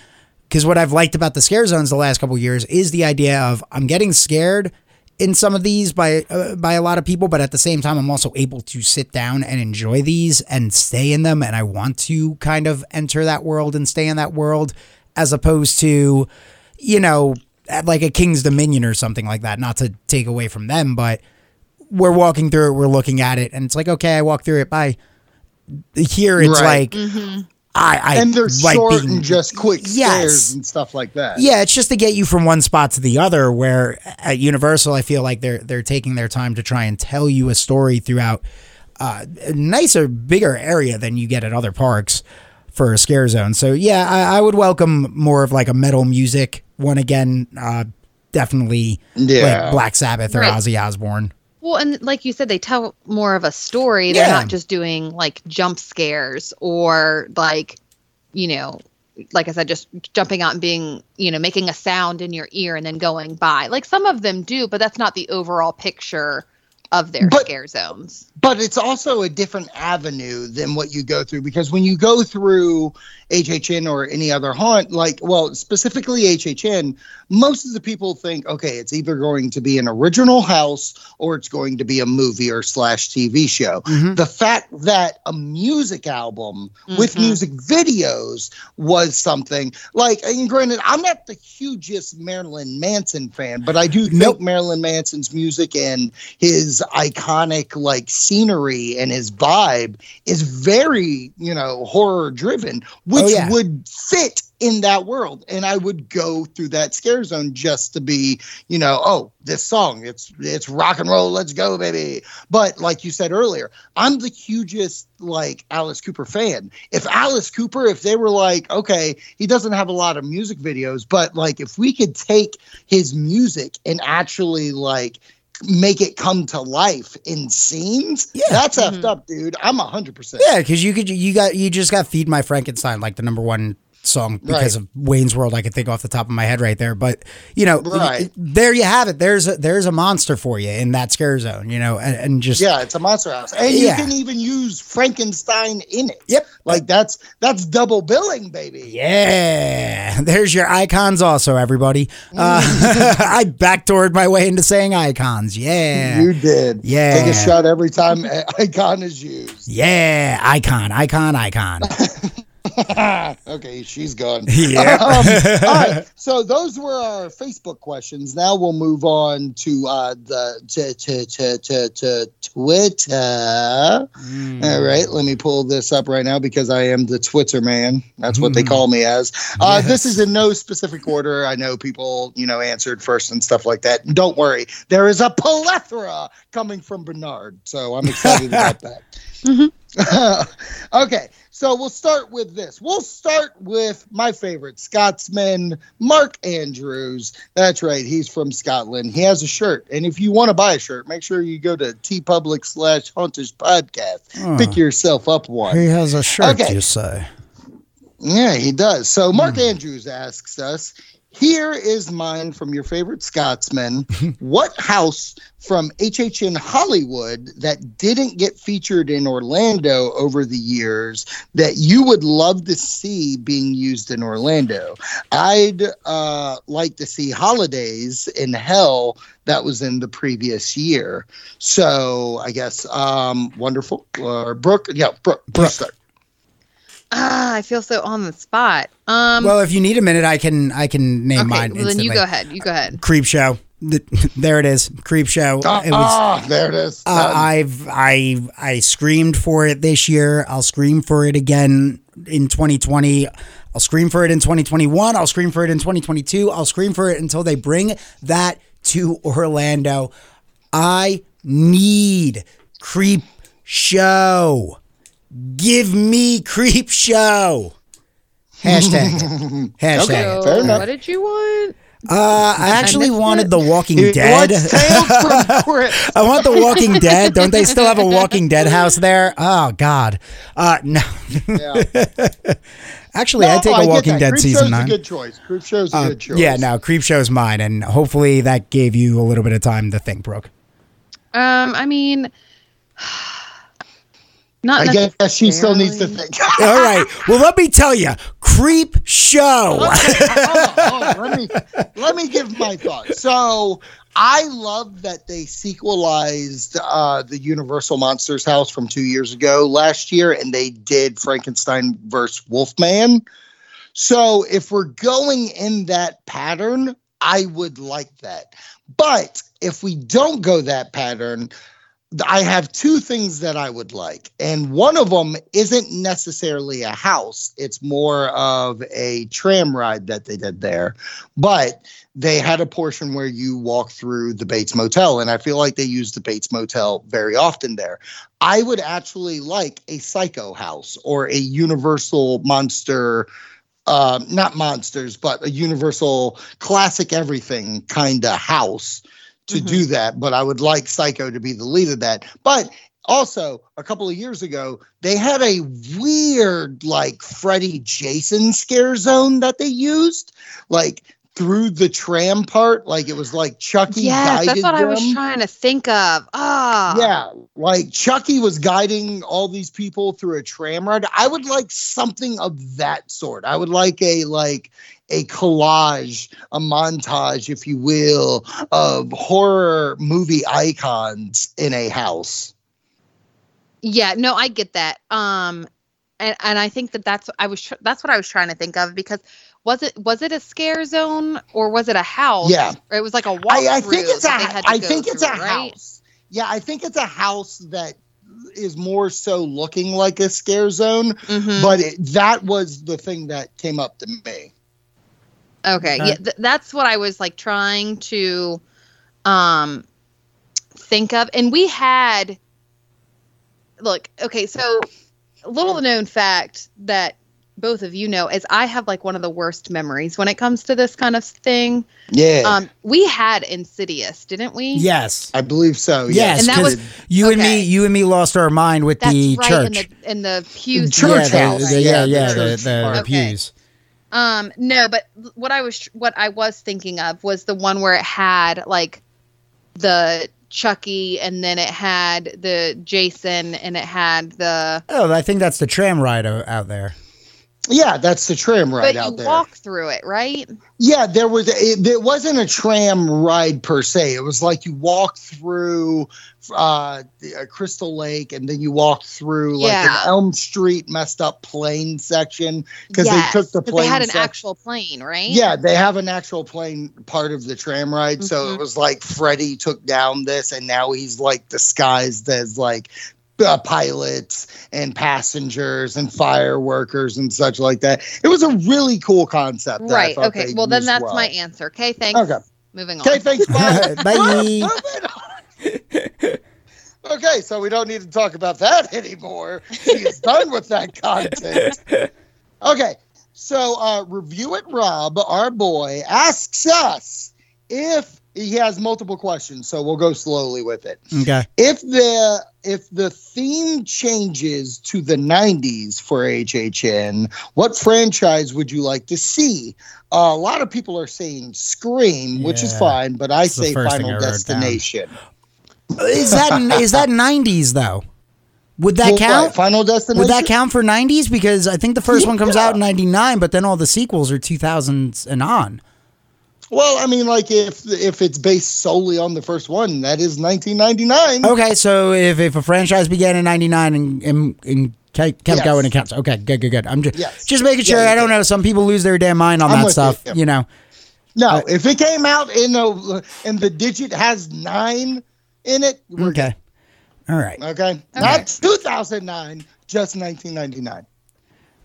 because what I've liked about the scare zones the last couple of years is the idea of I'm getting scared in some of these by uh, by a lot of people, but at the same time, I'm also able to sit down and enjoy these and stay in them. And I want to kind of enter that world and stay in that world as opposed to, you know, at like a King's Dominion or something like that, not to take away from them, but we're walking through it, we're looking at it, and it's like, okay, I walk through it, bye. Here it's right. like, mm-hmm. I, I and they're like short being, and just quick yes. scares and stuff like that. Yeah, it's just to get you from one spot to the other, where at Universal, I feel like they're they're taking their time to try and tell you a story throughout uh, a nicer, bigger area than you get at other parks for a scare zone. So yeah, I, I would welcome more of like a metal music one again, uh, definitely yeah. like Black Sabbath or right. Ozzy Osbourne. Well, and like you said, they tell more of a story. They're yeah. not just doing like jump scares or like, you know, like I said, just jumping out and being, you know, making a sound in your ear and then going by. Like some of them do, but that's not the overall picture of their but, scare zones. But it's also a different avenue than what you go through, because when you go through H H N or any other haunt, like, well, specifically H H N, most of the people think, okay, it's either going to be an original house or it's going to be a movie or slash T V show. Mm-hmm. The fact that a music album mm-hmm. with music videos was something like, and granted, I'm not the hugest Marilyn Manson fan, but I do think nope. Marilyn Manson's music and his iconic like scenery and his vibe is very, you know, horror driven, which oh, yeah. would fit in that world. And I would go through that scare zone just to be, you know, oh, this song, it's it's rock and roll, let's go, baby. But like you said earlier, I'm the hugest like Alice Cooper fan. If Alice Cooper, if they were like, okay, he doesn't have a lot of music videos, but like if we could take his music and actually like make it come to life in scenes. Yeah. That's effed mm-hmm. up, dude. I'm a hundred percent. Yeah. Cause you could, you got, you just got Feed My Frankenstein, like the number one song because right. of Wayne's World. I could think off the top of my head right there, but you know, right. there you have it. There's a, there's a monster for you in that scare zone, you know, and, and just, yeah, it's a monster house. And yeah. you can even use Frankenstein in it. Yep. Like that's, that's double billing, baby. Yeah. There's your icons also, everybody. Uh, I backdoored my way into saying icons. Yeah. You did. Yeah. Take a shot every time icon is used. Yeah. Icon, icon, icon. Okay, she's gone. Yeah. Um, all right. So those were our Facebook questions. Now we'll move on to uh, the to to to to, to Twitter. Mm. All right, let me pull this up right now because I am the Twitter man. That's what mm. they call me as. Uh, yes. This is in no specific order. I know people, you know, answered first and stuff like that. Don't worry, there is a plethora coming from Bernard, so I'm excited about that. Mm-hmm. Okay. So we'll start with this. We'll start with my favorite Scotsman, Mark Andrews. That's right. He's from Scotland. He has a shirt. And if you want to buy a shirt, make sure you go to tpublic slash Hunters Podcast. Huh. Pick yourself up one. He has a shirt, okay. You say. Yeah, he does. So Mark hmm. Andrews asks us, here is mine from your favorite Scotsman. What house from H H N Hollywood that didn't get featured in Orlando over the years that you would love to see being used in Orlando? I'd uh, like to see Holidays in Hell that was in the previous year. So I guess um, wonderful. Uh, Brooke, yeah, Brooke, Brooke. Start. Ah, I feel so on the spot. Um, well, if you need a minute, I can I can name okay, mine instantly. Well, then you go ahead. You go ahead. Creep Show. There it is. Creep Show. Ah, it was, ah there it is. Uh, I've I I screamed for it this year. I'll scream for it again in twenty twenty. I'll scream for it in twenty twenty-one. I'll scream for it in twenty twenty-two. I'll scream for it until they bring that to Orlando. I need Creep Show. Give me Creep Show. Hashtag. Hashtag. Okay, fair enough. What did you want? Uh, I actually wanted The Walking Dead. I want The Walking Dead. Don't they still have a Walking Dead house there? Oh, God. Uh, no. Yeah. Actually, no, I'd take a I Walking Dead Creep season nine. Creep Show's a good choice. Creep Show's a uh, good choice. Yeah, no, Creep Show's mine, and hopefully that gave you a little bit of time to think, Brooke. Um, I mean... Not I guess she still needs to think. All right. Well, let me tell you, Creep Show. Okay, hold on, hold on. Let me let me give my thoughts. So I love that they sequelized uh, the Universal Monsters house from two years ago last year, and they did Frankenstein versus Wolfman. So if we're going in that pattern, I would like that. But if we don't go that pattern, I have two things that I would like, and one of them isn't necessarily a house. It's more of a tram ride that they did there, but they had a portion where you walk through the Bates Motel, and I feel like they use the Bates Motel very often there. I would actually like a Psycho house or a Universal monster, um, not monsters, but a Universal classic everything kind of house to mm-hmm. do that, but I would like Psycho to be the lead of that. But also, a couple of years ago, they had a weird, like, Freddy Jason scare zone that they used, like, through the tram part. Like, it was like Chucky yes, guided them. Yes, that's what them. I was trying to think of. Ah, oh. Yeah, like, Chucky was guiding all these people through a tram ride. I would like something of that sort. I would like a, like... a collage, a montage, if you will, of horror movie icons in a house. Yeah, no, I get that. Um, and, and I think that that's, I was, tr- that's what I was trying to think of, because was it, was it a scare zone or was it a house? Yeah. Or it was like a walkthrough. I, I think it's a, I think it's a house. Yeah. I think it's a house that is more so looking like a scare zone, mm-hmm. but it, that was the thing that came up to me. Okay, yeah, th- that's what I was like trying to um, think of. And we had, look, okay, so little known fact that both of you know is I have like one of the worst memories when it comes to this kind of thing. Yeah. Um, we had Insidious, didn't we? Yes, I believe so. Yes, and that was you okay. and me. You and me lost our mind with that's the right, church in the, the pews. Church yeah, house. The, the, yeah, yeah, the, the, the, the okay. pews. Um, no, but what I was, what I was thinking of was the one where it had like the Chucky, and then it had the Jason, and it had the, oh, I think that's the tram ride out there. Yeah, that's the tram ride but out you there. Walk through it, right? Yeah, there was. It, it wasn't a tram ride per se. It was like you walk through uh, the, uh, Crystal Lake, and then you walk through like yeah. an Elm Street messed up plane section because yes. they took the plane. They had an section. actual plane, right? Yeah, they have an actual plane part of the tram ride. Mm-hmm. So it was like Freddy took down this, and now he's like disguised as like. Uh, pilots and passengers and fire workers and such like that. It was a really cool concept. That right. I okay. Well, then that's well. my answer. Okay. Thanks. Okay. Moving on. Okay. Thanks. Bye. Bye. Okay. So we don't need to talk about that anymore. She's done with that content. Okay. So uh, Review It Rob, our boy, asks us if he has multiple questions, so we'll go slowly with it. Okay. If the if the theme changes to the nineties for H H N, what franchise would you like to see? Uh, a lot of people are saying Scream, yeah, which is fine, but I say Final Destination. Is that is that nineties though? Would that well, count? What, Final Destination? Would that count for nineties? Because I think the first yeah. one comes out in ninety-nine, but then all the sequels are two thousands and on. Well, I mean, like, if if it's based solely on the first one, that is nineteen ninety-nine. Okay, so if, if a franchise began in ninety-nine and, and, and kept yes. going, it counts. Okay, good, good, good. I'm just, yes. just making sure. Yeah, I don't know. Some people lose their damn mind on I'm that stuff, you, yeah. you know. No, uh, if it came out in the, and the digit has nine in it, we're okay. Good. All right. Okay. Okay. Not two thousand nine, just nineteen ninety-nine.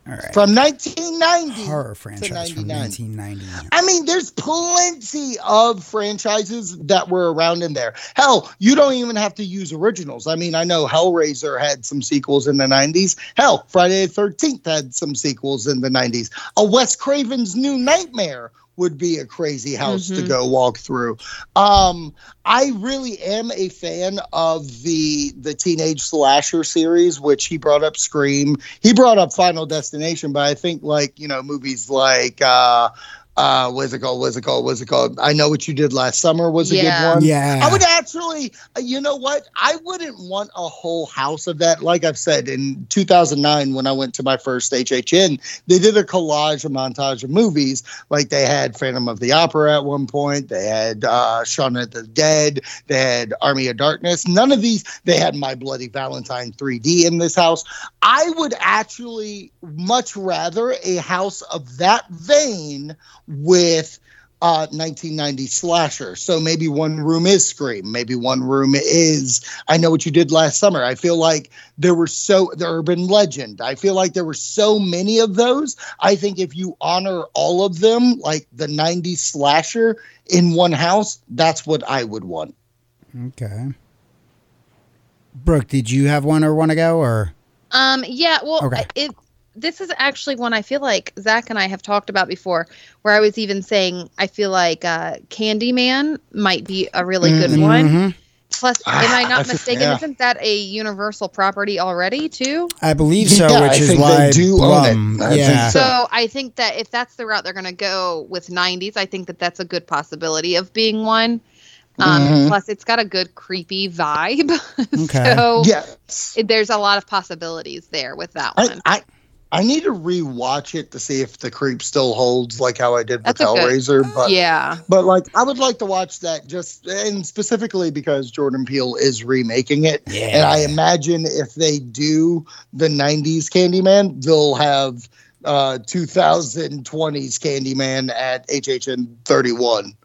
All right. From nineteen ninety horror franchise from nineteen ninety. I mean, there's plenty of franchises that were around in there. Hell, you don't even have to use originals. I mean, I know Hellraiser had some sequels in the nineties. Hell, Friday the thirteenth had some sequels in the nineties. A Wes Craven's New Nightmare would be a crazy house mm-hmm. to go walk through. Um, I really am a fan of the the teenage slasher series, which he brought up Scream. He brought up Final Destination, but I think like, you know, movies like uh, uh, what's it called? What's it called? What's it called? I Know What You Did Last Summer was a yeah. good one. Yeah. I would actually, you know what? I wouldn't want a whole house of that. Like I've said, in two thousand nine, when I went to my first H H N, they did a collage, a montage of movies. Like they had Phantom of the Opera at one point. They had uh, Shaun of the Dead. They had Army of Darkness. None of these. They had My Bloody Valentine three D in this house. I would actually much rather a house of that vein with Uh, nineteen ninety slasher. So maybe one room is Scream. Maybe one room is I Know What You Did Last Summer. I feel like there were so the Urban Legend. I feel like there were so many of those. I think if you honor all of them, like the nineties slasher in one house, that's what I would want. Okay. Brooke, did you have one or want to go or? Um. Yeah. Well. Okay. It- This is actually one I feel like Zach and I have talked about before, where I was even saying I feel like uh, Candyman might be a really good mm-hmm. one. Plus, ah, am I not I mistaken? Think, yeah. Isn't that a Universal property already, too? I believe so, yeah, which I is think why they do own it. Yeah. So. so I think that if that's the route they're going to go with nineties, I think that that's a good possibility of being one. Um, mm-hmm. Plus, it's got a good creepy vibe. Okay. So yes. it, there's a lot of possibilities there with that one. I, I, I need to rewatch it to see if the creep still holds, like how I did with Hellraiser. Good, but yeah, but like I would like to watch that just and specifically because Jordan Peele is remaking it, yeah. and I imagine if they do the nineties Candyman, they'll have uh, two thousand twenties Candyman at H H N thirty-one,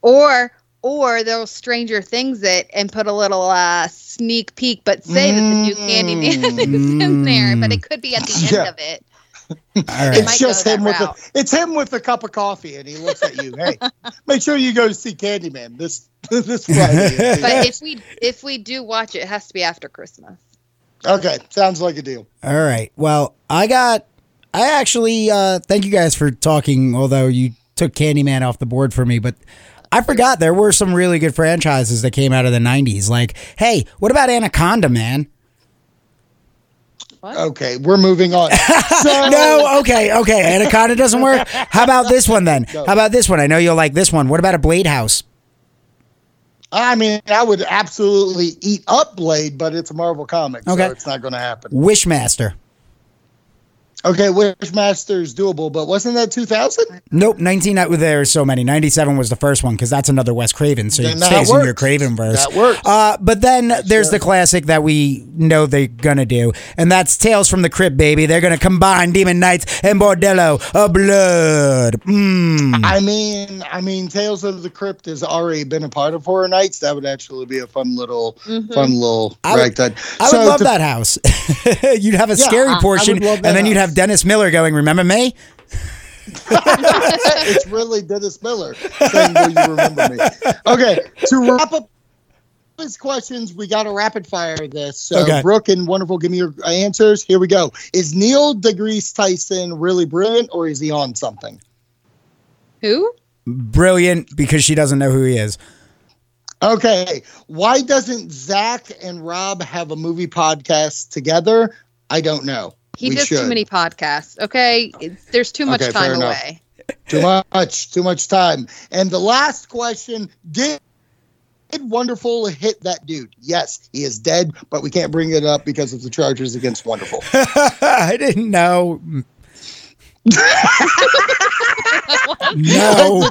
or. Or they'll Stranger Things it and put a little uh, sneak peek, but say mm. that the new Candyman is in there. But it could be at the end yeah. of it. Right. It's just him with a, it's him with a cup of coffee, and he looks at you. Hey, make sure you go see Candyman this this Friday. But if we if we do watch it, it has to be after Christmas. Okay, sounds like a deal. All right. Well, I got. I actually uh, thank you guys for talking. Although you took Candyman off the board for me, but. I forgot there were some really good franchises that came out of the nineties. Like, hey, what about Anaconda, man? What? Okay, we're moving on. So- no, okay, okay. Anaconda doesn't work. How about this one then? How about this one? I know you'll like this one. What about a Blade House? I mean, I would absolutely eat up Blade, but it's a Marvel comic, okay. so it's not going to happen. Wishmaster. Okay, Wishmaster's doable, but wasn't that two thousand? Nope, nineteen. There are so many. ninety-seven was the first one because that's another Wes Craven, so it stays in your Craven verse. That works. Uh, but then that there's sure. the classic that we know they're gonna do, and that's Tales from the Crypt, baby. They're gonna combine Demon Knights and Bordello of Blood. Mm. I mean, I mean, Tales of the Crypt has already been a part of Horror Nights. That would actually be a fun little, mm-hmm. fun little. I would, I so would love to, that house. You'd have a yeah, scary portion, and then house. You'd have. Dennis Miller going, remember me? It's really Dennis Miller saying, will you remember me? Okay, to wrap up his questions, we got to rapid fire this. So, okay. Brooke and Wonderful, give me your answers. Here we go. Is Neil deGrasse Tyson really brilliant, or is he on something? Who? Brilliant, because she doesn't know who he is. Okay, why doesn't Zach and Rob have a movie podcast together? I don't know. He we does should. Too many podcasts, okay? There's too much okay, time away. Too much, too much time. And the last question, did Wonderful hit that dude? Yes, he is dead, but we can't bring it up because of the charges against Wonderful. I didn't know. No.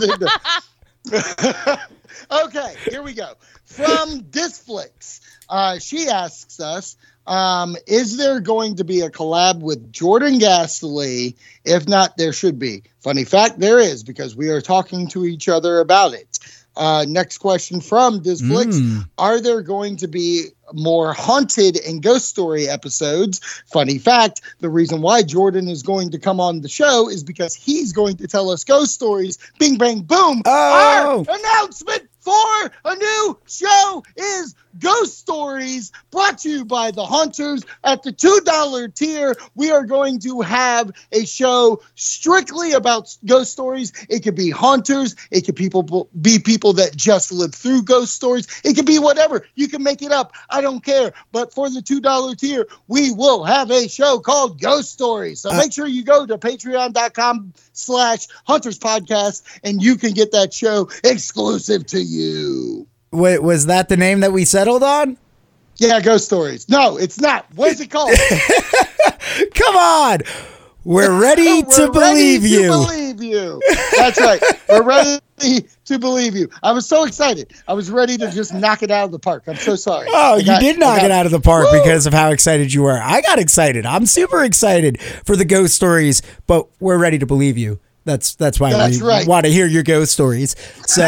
Okay, here we go. From Disflix, uh, she asks us, Um, is there going to be a collab with Jordan Gasly? If not, there should be. Funny fact, there is, because we are talking to each other about it. Uh, next question from Disflix. Mm. Are there going to be more haunted and ghost story episodes? Funny fact, the reason why Jordan is going to come on the show is because he's going to tell us ghost stories. Bing, bang, boom. Oh. Our announcement for a new show is Ghost Stories, brought to you by the Hunters. At the two dollar tier, we are going to have a show strictly about ghost stories. It could be haunters. It could people be people that just live through ghost stories. It could be whatever. You can make it up. I don't care. But for the two dollar tier, we will have a show called Ghost Stories. So uh, make sure you go to patreon.com slash Hunters Podcast, and you can get that show exclusive to you. Wait, was that the name that we settled on? Yeah, Ghost Stories. No, it's not. What is it called? Come on. We're ready We're to ready believe to you. believe you. That's right. We're ready to believe you. I was so excited. I was ready to just knock it out of the park. I'm so sorry. Oh, I got, you did knock got, it out of the park woo! Because of how excited you were. I got excited. I'm super excited for the Ghost Stories, but we're ready to believe you. That's that's why that's we right. want to hear your ghost stories. So,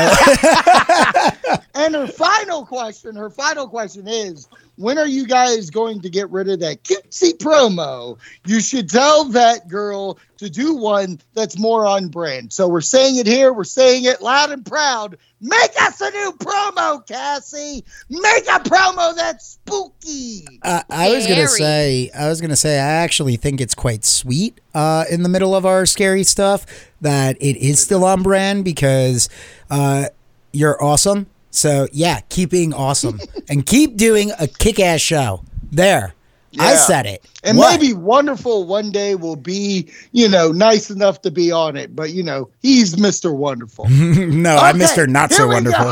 and her final question, her final question is: when are you guys going to get rid of that cutesy promo? You should tell that girl to do one that's more on brand. So we're saying it here. We're saying it loud and proud. Make us a new promo, Cassie. Make a promo that's spooky. Uh, I was gonna say. I was gonna say. I actually think it's quite sweet. Uh, in the middle of our scary stuff, that it is still on brand because uh, you're awesome. So yeah, keep being awesome and keep doing a kick-ass show. There. Yeah. I said it. And what? Maybe Wonderful one day will be, you know, nice enough to be on it. But, you know, he's Mister Wonderful. No, okay, I'm Mister Not So Wonderful.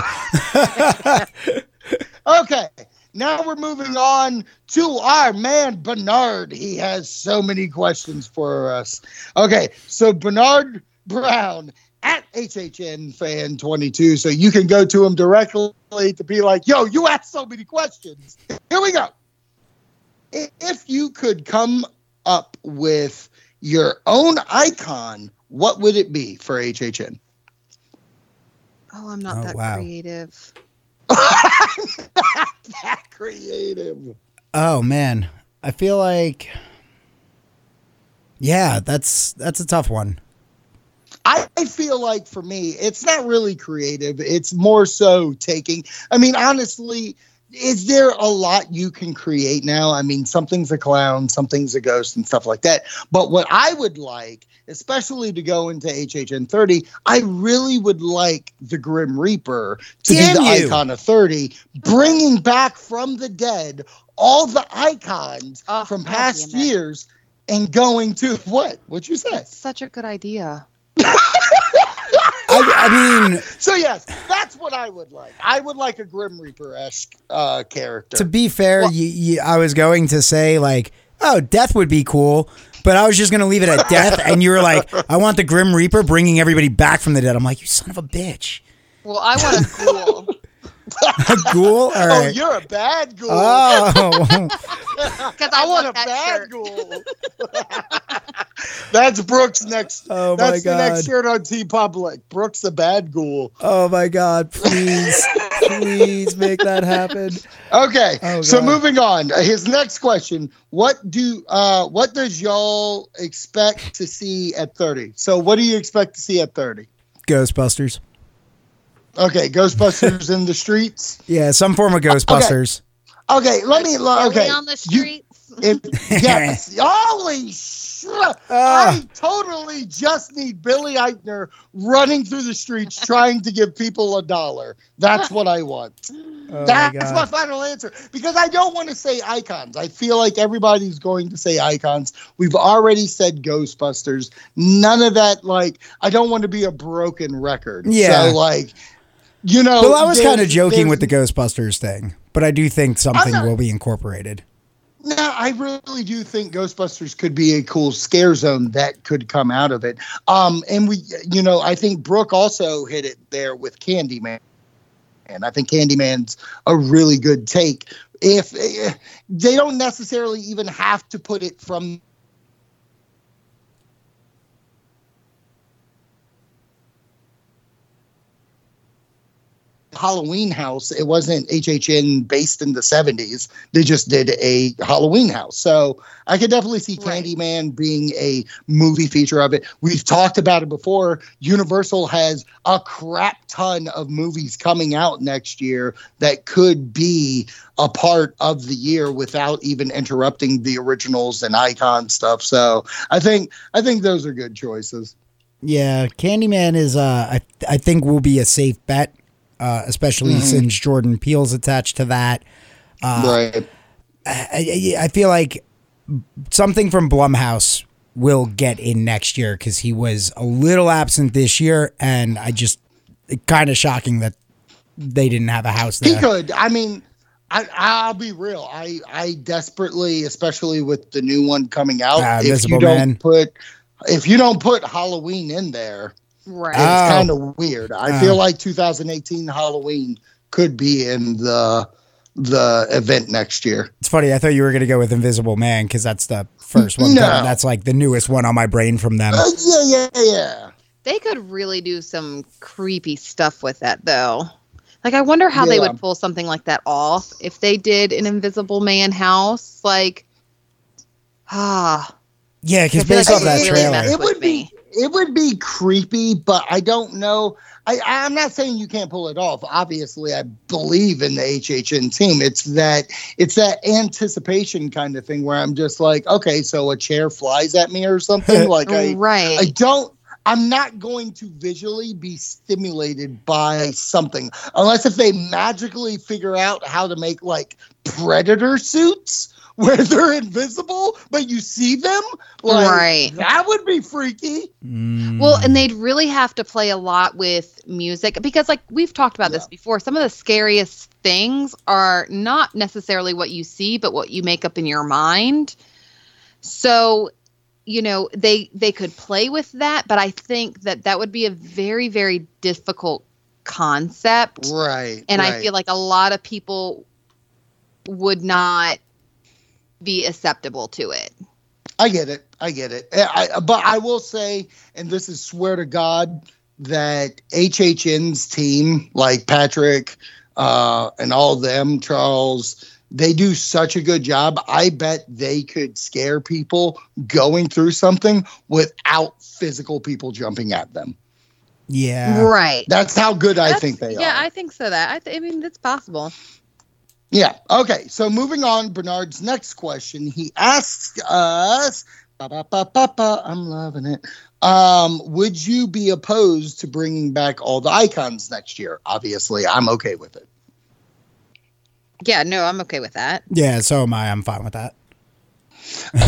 Okay. Now we're moving on to our man, Bernard. He has so many questions for us. Okay. So Bernard Brown at H H N Fan twenty-two. So you can go to him directly to be like, yo, you asked so many questions. Here we go. If you could come up with your own icon, what would it be for H H N? Oh, I'm not oh, that wow. creative. I'm not that creative. Oh, man. I feel like, yeah, that's that's a tough one. I feel like for me, it's not really creative. It's more so taking. I mean, honestly, is there a lot you can create now? I mean, something's a clown, something's a ghost and stuff like that. But what I would like, especially to go into H H N thirty, I really would like the Grim Reaper to Damn be the you. icon of thirty, bringing back from the dead all the icons oh, from past years and going to what? What'd you say? That's such a good idea. I, I mean, so yes, that's what I would like. I would like a Grim Reaper-esque uh, character. To be fair, well, you, you, I was going to say like, oh, Death would be cool, but I was just going to leave it at Death. And you were like, I want the Grim Reaper bringing everybody back from the dead. I'm like, you son of a bitch. Well, I want a ghoul. A ghoul? All right. Oh, you're a bad ghoul. Oh, because I, I want, want a bad shirt. Ghoul. That's Brooks next. Oh my that's god, that's the next shirt on T Public. Brooks the bad ghoul. Oh my god, please, please make that happen. Okay, oh so moving on. His next question: What do uh, what does y'all expect to see at thirty? So, what do you expect to see at thirty? Ghostbusters. Okay, Ghostbusters in the streets. Yeah, some form of Ghostbusters. Okay, okay let me. Are okay, we on the streets. You, it, yes. Holy shit! Uh, I totally just need Billy Eichner running through the streets trying to give people a dollar. That's what I want. Oh That's my, my final answer because I don't want to say icons. I feel like everybody's going to say icons. We've already said Ghostbusters. None of that. Like, I don't want to be a broken record. Yeah. So like. You know, well, I was kind of joking with the Ghostbusters thing, but I do think something not, will be incorporated. No, I really do think Ghostbusters could be a cool scare zone that could come out of it. Um, and we, you know, I think Brooke also hit it there with Candyman, and I think Candyman's a really good take. If uh, they don't necessarily even have to put it from. Halloween house. It wasn't H H N based in the seventies. They just did a Halloween house. So I could definitely see right. Candyman being a movie feature of it. We've talked about it before. Universal has a crap ton of movies coming out next year that could be a part of the year without even interrupting the originals and Icon stuff. So I think I think those are good choices. Yeah, Candyman is, uh, I, I think, will be a safe bet, uh, especially mm-hmm. since Jordan Peele's attached to that. Uh, right. I, I feel like something from Blumhouse will get in next year because he was a little absent this year, and I just kind of shocking that they didn't have a house there. He could. I mean, I, I'll be real. I, I desperately, especially with the new one coming out, uh, if you don't man. put... If you don't put Halloween in there, right. it's oh. kind of weird. I oh. feel like two thousand eighteen Halloween could be in the the event next year. It's funny. I thought you were going to go with Invisible Man because that's the first one. No. Coming. That's like the newest one on my brain from them. Uh, yeah, yeah, yeah. They could really do some creepy stuff with that, though. Like, I wonder how yeah. they would pull something like that off if they did an Invisible Man house. Like, ah. Yeah, because based like off that trailer, it would be it would be creepy, but I don't know. I, I'm not saying you can't pull it off. Obviously, I believe in the H H N team. It's that it's that anticipation kind of thing where I'm just like, okay, so a chair flies at me or something. Like I, right. I don't. I'm not going to visually be stimulated by something unless if they magically figure out how to make like predator suits where they're invisible, but you see them. Like, right. That would be freaky. Mm. Well, and they'd really have to play a lot with music because like we've talked about yeah. this before. Some of the scariest things are not necessarily what you see, but what you make up in your mind. So you know, they they could play with that, but I think that that would be a very, very difficult concept. Right. And right. I feel like a lot of people would not be acceptable to it. I get it. I get it. I, I, but I will say, and this is swear to God, that H H N's team, like Patrick uh, and all of them, Charles, they do such a good job. I bet they could scare people going through something without physical people jumping at them. Yeah. Right. That's how good That's, I think they yeah, are. Yeah, I think so. That I, th- I mean, it's possible. Yeah. Okay. So moving on, Bernard's next question. He asks us, ba, ba, ba, ba, ba, I'm loving it. Um, would you be opposed to bringing back all the icons next year? Obviously, I'm okay with it. Yeah, no, I'm okay with that. Yeah, so am I. I'm fine with that.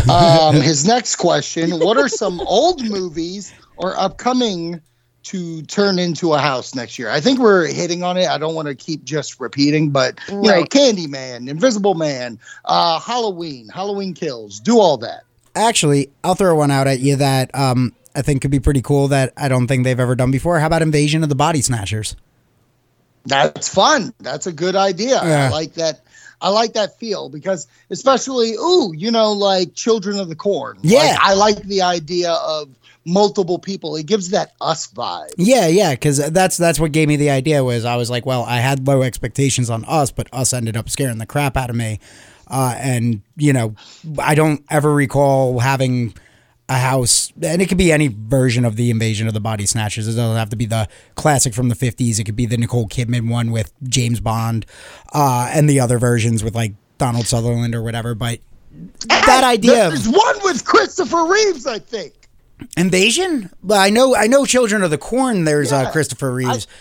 um, his next question, what are some old movies or upcoming to turn into a house next year? I think we're hitting on it. I don't want to keep just repeating, but, you right. know, Candyman, Invisible Man, uh, Halloween, Halloween Kills, do all that. Actually, I'll throw one out at you that um, I think could be pretty cool that I don't think they've ever done before. How about Invasion of the Body Snatchers? That's fun. That's a good idea. Yeah. I like that. I like that feel because especially, ooh, you know, like Children of the Corn. Yeah. Like, I like the idea of multiple people. It gives that us vibe. Yeah, yeah, because that's that's what gave me the idea was I was like, well, I had low expectations on Us, but Us ended up scaring the crap out of me. Uh, and, you know, I don't ever recall having a house, and it could be any version of the Invasion of the Body Snatchers. It doesn't have to be the classic from the fifties. It could be the Nicole Kidman one with James Bond uh, and the other versions with like Donald Sutherland or whatever. But that hey, idea. There's one with Christopher Reeves, I think. Invasion? Well, I know, I know Children of the Corn, there's yeah, uh, Christopher Reeves. I-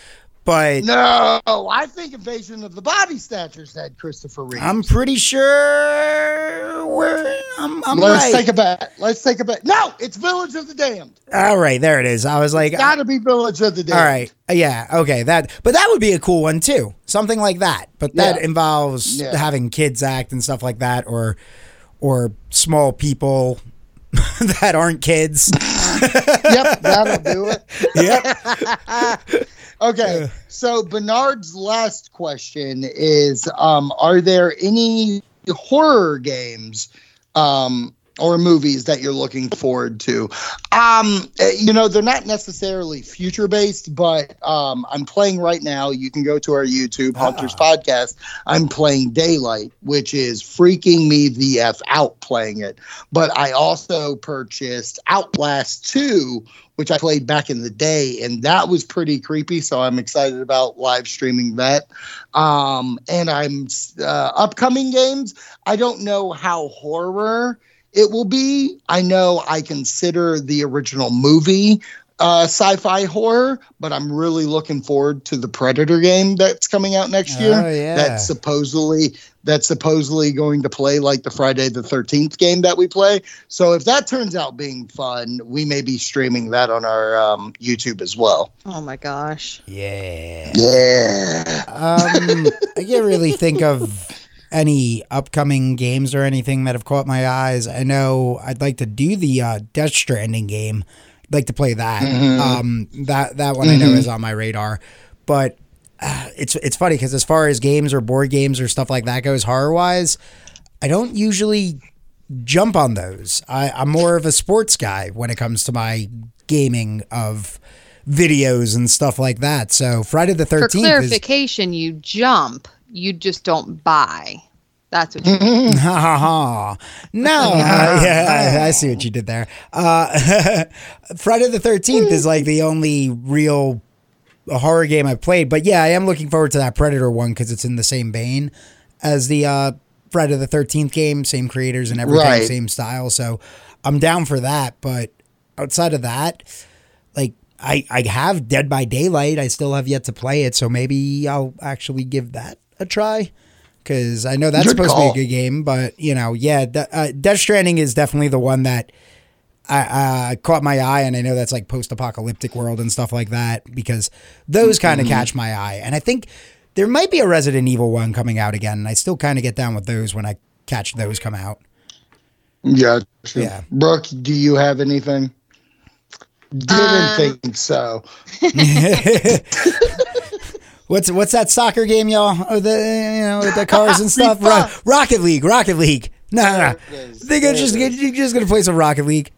But no, I think Invasion of the Body Snatchers had Christopher Reeves. I'm pretty sure we're. I'm, I'm Let's right. take a bet. Let's take a bet. No, it's Village of the Damned. All right, there it is. I was like, it's gotta be Village of the Damned. All right, yeah, okay, that. But that would be a cool one too, something like that. But that yeah. involves yeah. having kids act and stuff like that, or or small people that aren't kids. Yep, that'll do it. Yep. Okay, so Bernard's last question is, um, are there any horror games um, or movies that you're looking forward to. Um, you know, they're not necessarily future-based, but um, I'm playing right now. You can go to our YouTube, Hunters ah. Podcast. I'm playing Daylight, which is freaking me the F out playing it. But I also purchased Outlast two, which I played back in the day, and that was pretty creepy, so I'm excited about live streaming that. Um, and I'm uh, upcoming games, I don't know how horror it will be. I know I consider the original movie uh, sci-fi horror, but I'm really looking forward to the Predator game that's coming out next year. Oh, yeah. That's supposedly that's supposedly going to play like the Friday the thirteenth game that we play. So if that turns out being fun, we may be streaming that on our um, YouTube as well. Oh my gosh! Yeah, yeah. Um, I can't really think of any upcoming games or anything that have caught my eyes. I know I'd like to do the uh, Death Stranding game. I'd like to play that. Mm-hmm. Um, that that one mm-hmm. I know is on my radar. But uh, it's it's funny because as far as games or board games or stuff like that goes, horror wise, I don't usually jump on those. I, I'm more of a sports guy when it comes to my gaming of videos and stuff like that. So Friday the thirteenth. For clarification, is, you jump. You just don't buy. That's what you do. Ha ha ha. No. Uh, yeah, I, I see what you did there. Uh, Friday the thirteenth is like the only real horror game I've played. But yeah, I am looking forward to that Predator one because it's in the same vein as the uh, Friday the thirteenth game. Same creators and everything, right. Same style. So I'm down for that. But outside of that, like, I, I have Dead by Daylight. I still have yet to play it. So maybe I'll actually give that a try, because I know that's Your supposed call. to be a good game, but you know, yeah, De- uh, Death Stranding is definitely the one that I uh, caught my eye, and I know that's like post-apocalyptic world and stuff like that, because those kind of mm-hmm. catch my eye. And I think there might be a Resident Evil one coming out again, and I still kind of get down with those when I catch those come out. Yeah, sure. Yeah. Brooke, do you have anything? Didn't um. think so. What's what's that soccer game, y'all? Oh, the you know the cars and stuff. Ro- Rocket League, Rocket League. No, no, no. They're just you're just gonna play some Rocket League.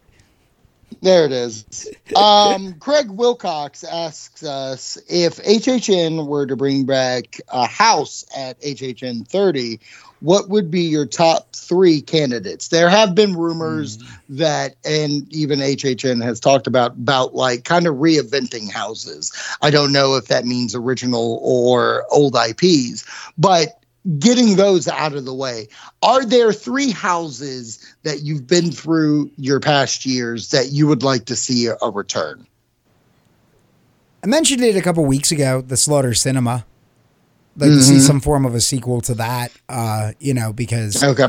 There it is. Um, Craig Wilcox asks us if H H N were to bring back a house at H H N thirty. What would be your top three candidates? There have been rumors mm. that, and even H H N has talked about, about like kind of reinventing houses. I don't know if that means original or old I Ps, but getting those out of the way. Are there three houses that you've been through your past years that you would like to see a, a return? I mentioned it a couple weeks ago, the Slaughter Cinema. Like mm-hmm. to see some form of a sequel to that, uh, you know, because okay.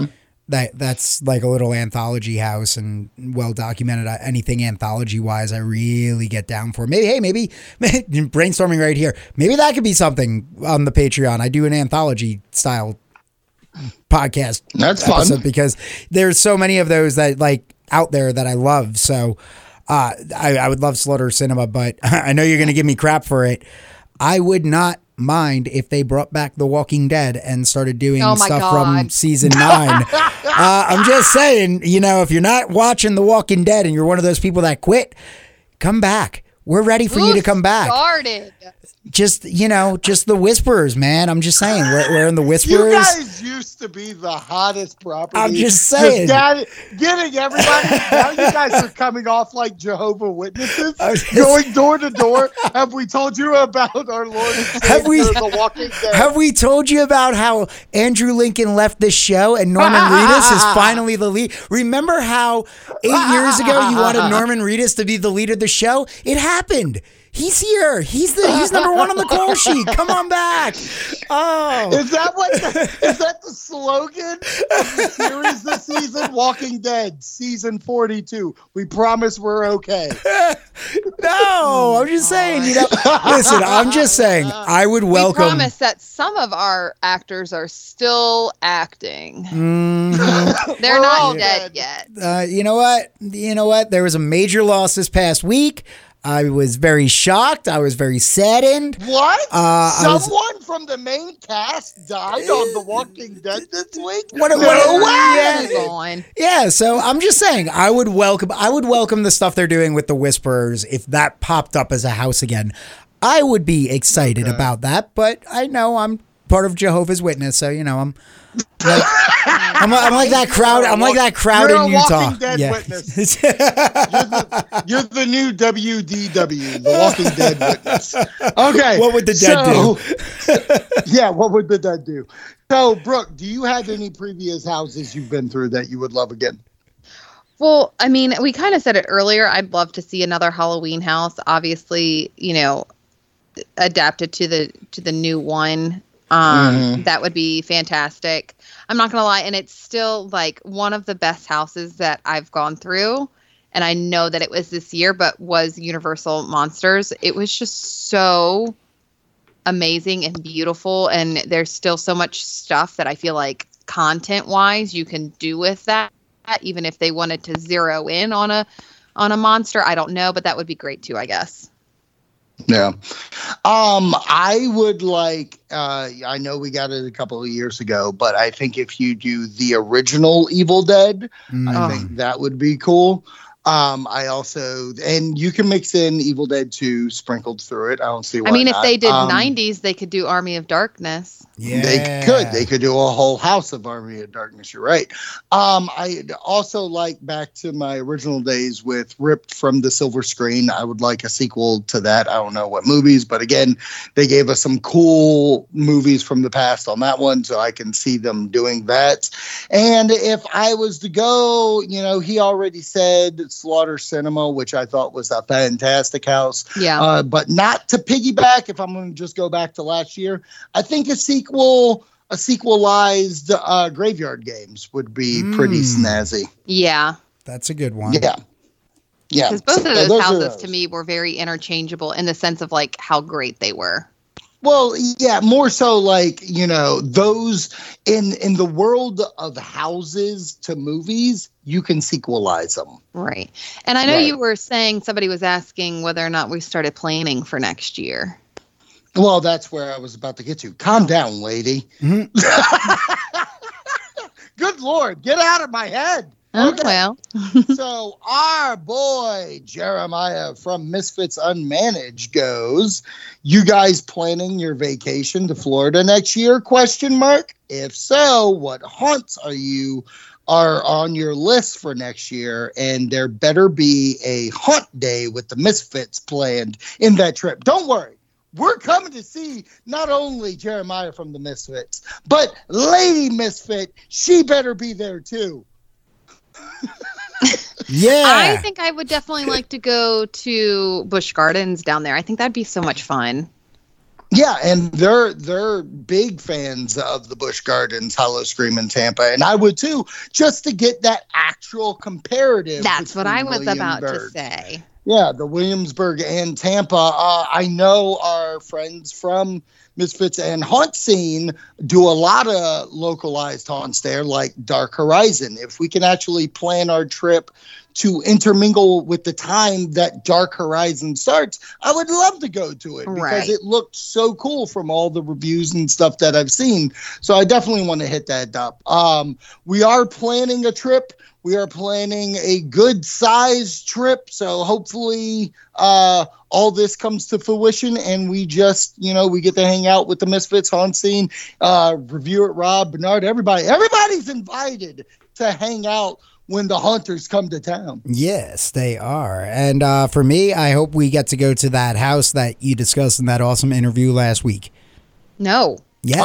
that that's like a little anthology house and well documented. Anything anthology wise, I really get down for. Maybe hey, maybe, maybe brainstorming right here. Maybe that could be something on the Patreon. I do an anthology style podcast. That's fun because there's so many of those that like out there that I love. So uh, I, I would love Slaughter Cinema, but I know you're going to give me crap for it. I would not mind if they brought back The Walking Dead and started doing oh stuff God. from season nine. uh, I'm just saying, you know, if you're not watching The Walking Dead and you're one of those people that quit, come back. We're ready for Oof, you to come back. Started. Just, you know, just the Whisperers, man. I'm just saying, we're, we're in the Whisperers. You guys used to be the hottest property. I'm just saying. Just getting everybody. Now you guys are coming off like Jehovah's Witnesses, just, going door to door. Have we told you about our Lord and Savior, have we, the Walking Dead? Have we told you about how Andrew Lincoln left this show and Norman Reedus is finally the lead? Remember how eight years ago you wanted Norman Reedus to be the lead of the show? It happened. He's here. He's the he's number one on the call sheet. Come on back. Oh, is that what? The, is that the slogan of the series this season? Walking Dead season forty-two. We promise we're okay. No, I'm just saying. You know, listen, I'm just saying. I would welcome. We promise that some of our actors are still acting. Mm-hmm. They're we're not dead, dead yet. Uh, you know what? You know what? There was a major loss this past week. I was very shocked. I was very saddened. What? Uh, Someone was, from the main cast died on The Walking Dead this week? What? No way! Yeah. yeah, so I'm just saying, I would welcome I would welcome the stuff they're doing with the Whisperers if that popped up as a house again. I would be excited okay. about that, but I know I'm part of Jehovah's Witness, so, you know, I'm... Like, I'm, I'm like that crowd. I'm like that crowd you're in Utah. Walking Dead yeah. witness. You're, the, you're the new W D W, the Walking Dead witness. Okay. What would the dead so, do? yeah. What would the dead do? So, Brooke, do you have any previous houses you've been through that you would love again? Well, I mean, we kind of said it earlier. I'd love to see another Halloween house, obviously, you know, adapted to the to the new one. Um, mm-hmm. That would be fantastic. I'm not going to lie. And it's still like one of the best houses that I've gone through. And I know that it was this year, but was Universal Monsters. It was just so amazing and beautiful. And there's still so much stuff that I feel like content wise you can do with that. Even if they wanted to zero in on a, on a monster, I don't know, but that would be great too, I guess. Yeah. Um, I would like, uh, I know we got it a couple of years ago, but I think if you do the original Evil Dead, mm. I think that would be cool. Um, I also, and you can mix in Evil Dead two sprinkled through it. I don't see why I mean, not. If they did um, nineties, they could do Army of Darkness. Yeah. They could. They could do a whole house of Army of Darkness. You're right. Um, I also like back to my original days with Ripped from the Silver Screen. I would like a sequel to that. I don't know what movies, but again, they gave us some cool movies from the past on that one, so I can see them doing that. And if I was to go, you know, he already said Slaughter Cinema, which I thought was a fantastic house. Yeah. Uh, but not to piggyback, if I'm going to just go back to last year, I think a sequel, a sequelized uh, Graveyard Games would be mm. pretty snazzy. Yeah. That's a good one. Yeah. Yeah. Because both of those, uh, those houses those. to me were very interchangeable in the sense of like how great they were. Well, yeah, more so like, you know, those in in the world of houses to movies, you can sequelize them. Right. And I know right. you were saying somebody was asking whether or not we started planning for next year. Well, that's where I was about to get to. Calm down, lady. Mm-hmm. Good Lord, get out of my head. Oh, okay. Well. So our boy Jeremiah from Misfits Unmanaged goes, you guys planning your vacation to Florida next year, question mark? If so, what haunts are you are on your list for next year? And there better be a haunt day with the Misfits planned in that trip. Don't worry. We're coming to see not only Jeremiah from the Misfits, but Lady Misfit. She better be there, too. Yeah, I think I would definitely like to go to Busch Gardens down there. I think that'd be so much fun. Yeah, and they're they're big fans of the Busch Gardens Hollow Scream in Tampa, and I would too, just to get that actual comparative. That's what I was William about Bird. to say. Yeah, the Williamsburg and Tampa. Uh, I know our friends from Misfits and Haunt Scene do a lot of localized haunts there, like Dark Horizon. If we can actually plan our trip to intermingle with the time that Dark Horizon starts, I would love to go to it because right. it looked so cool from all the reviews and stuff that I've seen. So I definitely want to hit that up. Um, we are planning a trip. We are planning a good size trip, so hopefully uh, all this comes to fruition and we just, you know, we get to hang out with the Misfits, Haunt Scene, uh, Review It Rob, Bernard, everybody. Everybody's invited to hang out when the Haunters come to town. Yes, they are. And uh, for me, I hope we get to go to that house that you discussed in that awesome interview last week. No. Yes.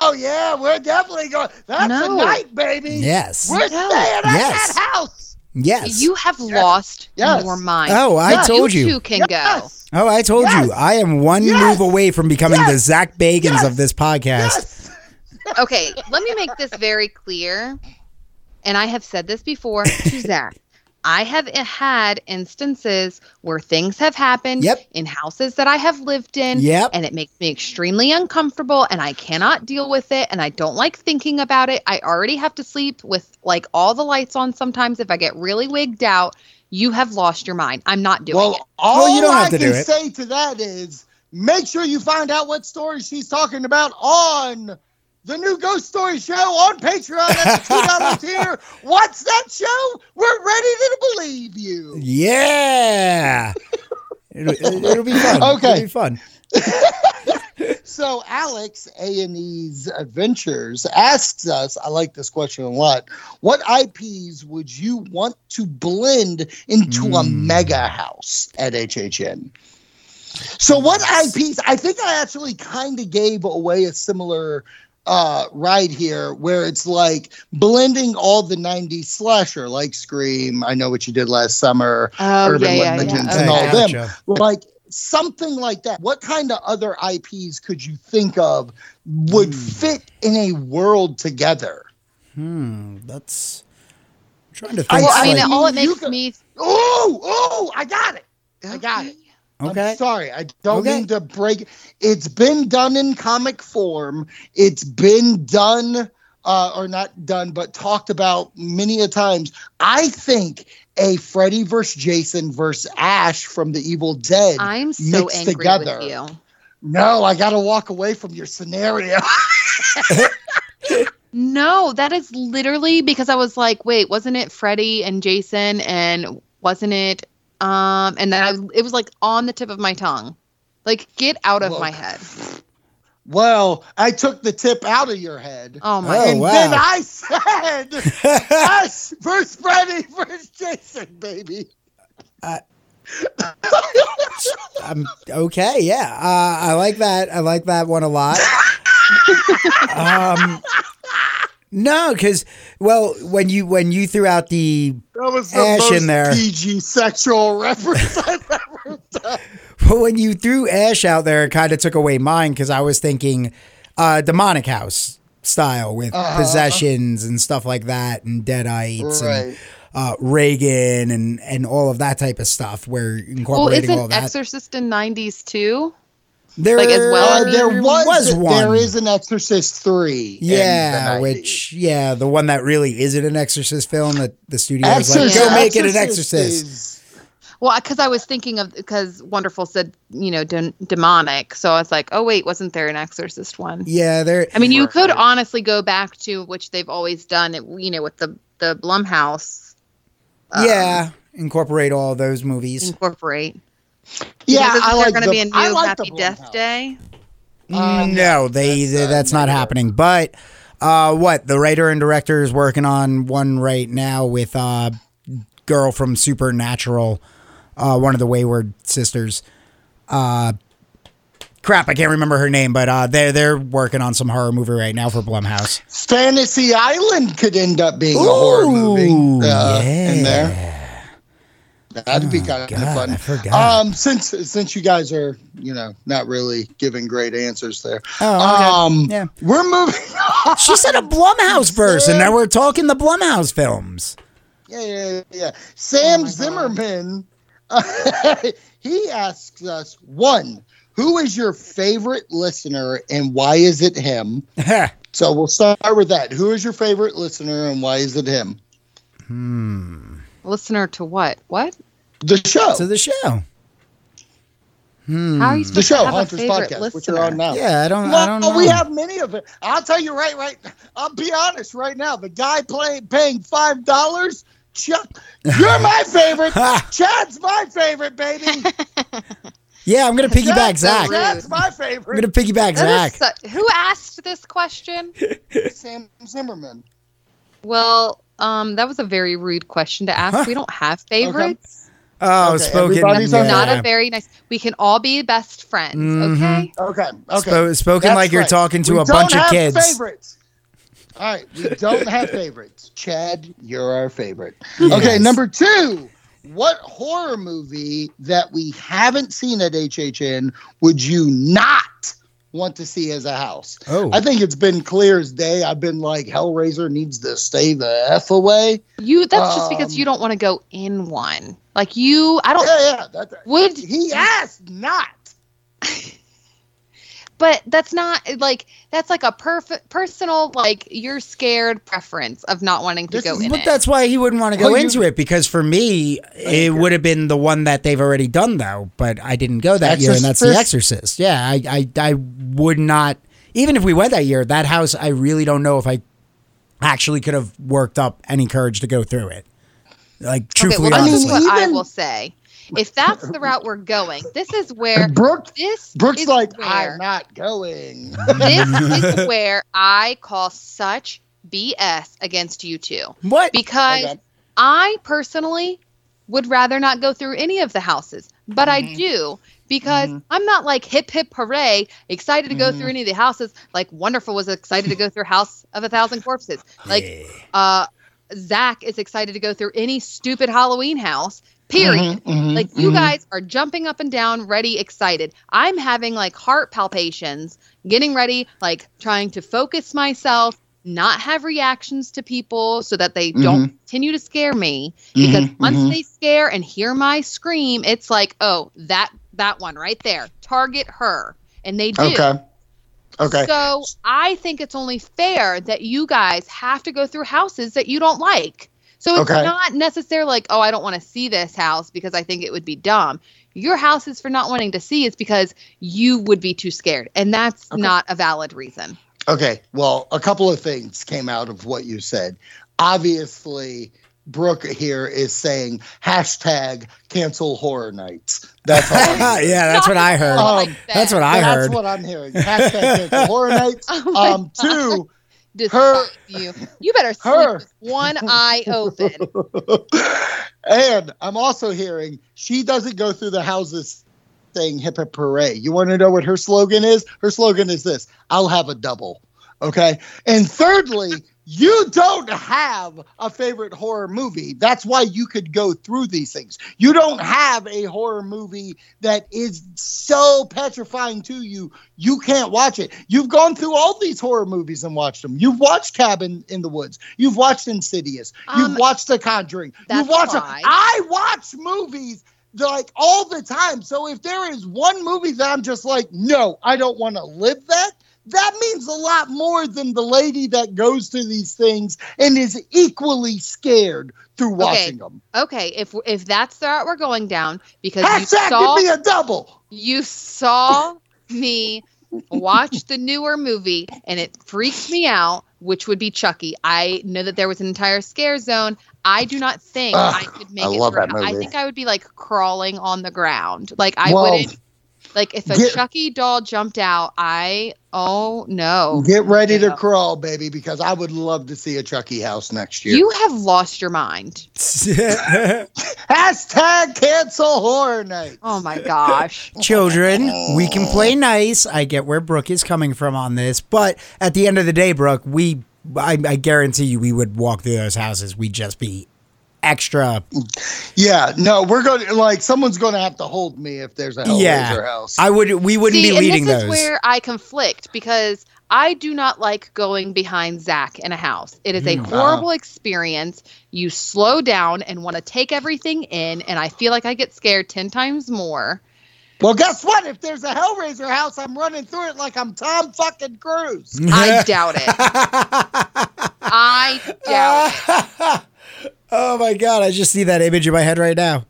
Oh, yeah, we're definitely going. That's no. a night, baby. Yes. We're no. staying at yes. that house. Yes. You have yes. lost yes. your mind. Oh, I yes. told you. You two can yes. go. Oh, I told yes. you. I am one yes. move away from becoming yes. the Zach Bagans yes. of this podcast. Yes. Okay, let me make this very clear. And I have said this before to Zach. I have had instances where things have happened yep. in houses that I have lived in, yep. and it makes me extremely uncomfortable, and I cannot deal with it, and I don't like thinking about it. I already have to sleep with, like, all the lights on sometimes if I get really wigged out, you have lost your mind. I'm not doing well, it. All well, you don't I have to can do it. say to that is make sure you find out what story she's talking about on the new Ghost Story Show on Patreon at the two dollars tier. What's that show? We're ready to believe you. Yeah. it'll, it'll be fun. Okay. It'll be fun. So Alex, A and E's Adventures, asks us, I like this question a lot, what I Ps would you want to blend into mm. a mega house at H H N? So what I Ps, I think I actually kind of gave away a similar uh, ride here where it's like blending all the nineties slasher, like Scream, I Know What You Did Last Summer, oh, Urban yeah, Legends, yeah, yeah. and all gotcha. them. Like, something like that. What kind of other I Ps could you think of would mm. fit in a world together? Hmm, that's I'm trying to think. I, I mean, like, all it makes could, me. Oh, oh! I got it. I got it. Okay. I'm sorry, I don't okay. mean to break. It's been done in comic form. It's been done, uh, or not done, but talked about many a times. I think. A Freddy versus Jason versus Ash from The Evil Dead. I'm so mixed angry together. with you. No, I got to walk away from your scenario. No, that is literally because I was like, wait, wasn't it Freddy and Jason and wasn't it? Um, and then I, it was like on the tip of my tongue. Like, get out of Look. my head. Well, I took the tip out of your head. Oh, my. And oh, wow. then I said, us versus Freddy versus Jason, baby. Uh, I'm, okay, yeah. Uh, I like that. I like that one a lot. um, no, because, well, when you when you threw out the that was the Ash most in there. P G sexual reference I've ever done. But when you threw Ash out there, it kind of took away mine because I was thinking uh, demonic house style with uh, possessions and stuff like that and Deadites right. and uh, Reagan and, and all of that type of stuff. We're incorporating well, all that. Well, isn't Exorcist in nineties too? There, like as well, uh, there was, was one. There is an Exorcist three. Yeah, which, yeah, the one that really isn't an Exorcist film that the studio was like, go yeah. make Exorcist it an Exorcist. Is- Well, because I was thinking of, because Wonderful said, you know, de- demonic. So I was like, oh, wait, wasn't there an Exorcist one? Yeah, there. I mean, you could honestly go back to, which they've always done, it, you know, with the, the Blumhouse. Um, yeah. Incorporate all those movies. Incorporate. Yeah. Isn't I like going to be a new like Happy Death Day? Um, no, they that's, uh, that's not happening. But uh, what? The writer and director is working on one right now with a uh, girl from Supernatural. Uh, one of the Wayward sisters. Uh, crap, I can't remember her name, but uh, they're, they're working on some horror movie right now for Blumhouse. Fantasy Island could end up being Ooh, a horror movie uh, yeah. in there. That'd oh, be kind of fun. I forgot. Um, since, since you guys are, you know, not really giving great answers there. Oh, um, okay. yeah. We're moving on. She said a Blumhouse verse, and now we're talking the Blumhouse films. Yeah, yeah, yeah. Sam oh Zimmerman... God. He asks us, one, who is your favorite listener and why is it him? So we'll start with that. Who is your favorite listener and why is it him? Hmm. Listener to what? What? The show. To the show. Hmm. How are you supposed the show, to have Hunters a favorite Podcast, listener? Which you're on now. Yeah, I don't, no, I don't know. We have many of it. I'll tell you right, right. I'll be honest right now. The guy play, paying five dollars Chuck, you're my favorite. Chad's my favorite, baby. Yeah, I'm gonna piggyback Chad's Zach. Chad's my favorite. I'm gonna piggyback that Zach. Su- who asked this question? Sam Zimmerman. Well, um, that was a very rude question to ask. Huh? We don't have favorites. Okay. Oh, okay. Spoken. That's yeah. not a very nice. We can all be best friends. Mm-hmm. Okay. Okay. Okay. Sp- spoken That's like right. you're talking to we a don't bunch have of kids. Favorites. All right, we don't have favorites. Chad, you're our favorite. Yes. Okay, number two. What horror movie that we haven't seen at H H N would you not want to see as a house? Oh. I think it's been clear as day. I've been like, Hellraiser needs to stay the F away. You. That's um, just because you don't want to go in one. Like you, I don't. Yeah, yeah. That's, would he asked not. But that's not like that's like a perfect personal like you're scared preference of not wanting to this go is, in. But it. That's why he wouldn't want to go oh, into it because for me it would have been the one that they've already done though. But I didn't go that Exorcist. year, and that's The Exorcist. Yeah, I, I I would not even if we went that year. That house, I really don't know if I actually could have worked up any courage to go through it. Like truthfully, okay, well, honestly, I mean, what even- I will say. If that's the route we're going, this is where Brooke, this Brooke's is like, where, I'm not going. This is where I call such B S against you two. What? Because okay. I personally would rather not go through any of the houses, but mm-hmm. I do because mm-hmm. I'm not like hip, hip, hooray, excited to go mm-hmm. through any of the houses. Like Wonderful was excited to go through House of a Thousand Corpses. Like yeah. uh, Zach is excited to go through any stupid Halloween house. Period. Mm-hmm, mm-hmm, like you mm-hmm. guys are jumping up and down, ready, excited. I'm having like heart palpitations, getting ready, like trying to focus myself, not have reactions to people so that they mm-hmm. don't continue to scare me. Mm-hmm, because once mm-hmm. they scare and hear my scream, it's like, oh, that that one right there. Target her. And they do. Okay. Okay. So I think it's only fair that you guys have to go through houses that you don't like. So it's okay. not necessarily like, oh, I don't want to see this house because I think it would be dumb. Your house is for not wanting to see is because you would be too scared. And that's okay. not a valid reason. Okay. Well, a couple of things came out of what you said. Obviously, Brooke here is saying hashtag cancel horror nights. That's all yeah, that's what I heard. Um, that's what I heard. That's what I'm hearing. Hashtag cancel horror nights. Oh um, two... Her, you. you better sleep her. With one eye open. And I'm also hearing she doesn't go through the houses saying hip hip hooray. You want to know what her slogan is? Her slogan is this: I'll have a double. Okay. And thirdly, you don't have a favorite horror movie. That's why you could go through these things. You don't have a horror movie that is so petrifying to you, you can't watch it. You've gone through all these horror movies and watched them. You've watched Cabin in the Woods. You've watched Insidious. Um, You've watched The Conjuring. You've watched. A- I watch movies like all the time. So if there is one movie that I'm just like, no, I don't want to live that. That means a lot more than the lady that goes to these things and is equally scared through watching okay. them. Okay, if if that's the route we're going down, because Hashtag you saw give me a double. You saw me watch the newer movie and it freaked me out, which would be Chucky. I know that there was an entire scare zone. I do not think Ugh, I could make I it. Love that movie. I think I would be like crawling on the ground. Like I well, wouldn't. Like, if a get, Chucky doll jumped out, I, oh, no. Get ready no. to crawl, baby, because I would love to see a Chucky house next year. You have lost your mind. Hashtag cancel horror night. Oh, my gosh. Children, we can play nice. I get where Brooke is coming from on this. But at the end of the day, Brooke, we, I, I guarantee you we would walk through those houses. We'd just be extra. Yeah, no, we're going to, like, someone's going to have to hold me if there's a Hellraiser yeah, house. I would, we wouldn't See, be leading those. And this is those. Where I conflict, because I do not like going behind Zach in a house. It is a horrible uh, experience. You slow down and want to take everything in, and I feel like I get scared ten times more. Well, guess what? If there's a Hellraiser house, I'm running through it like I'm Tom fucking Cruise. I doubt it. I doubt it. Oh my God, I just see that image in my head right now.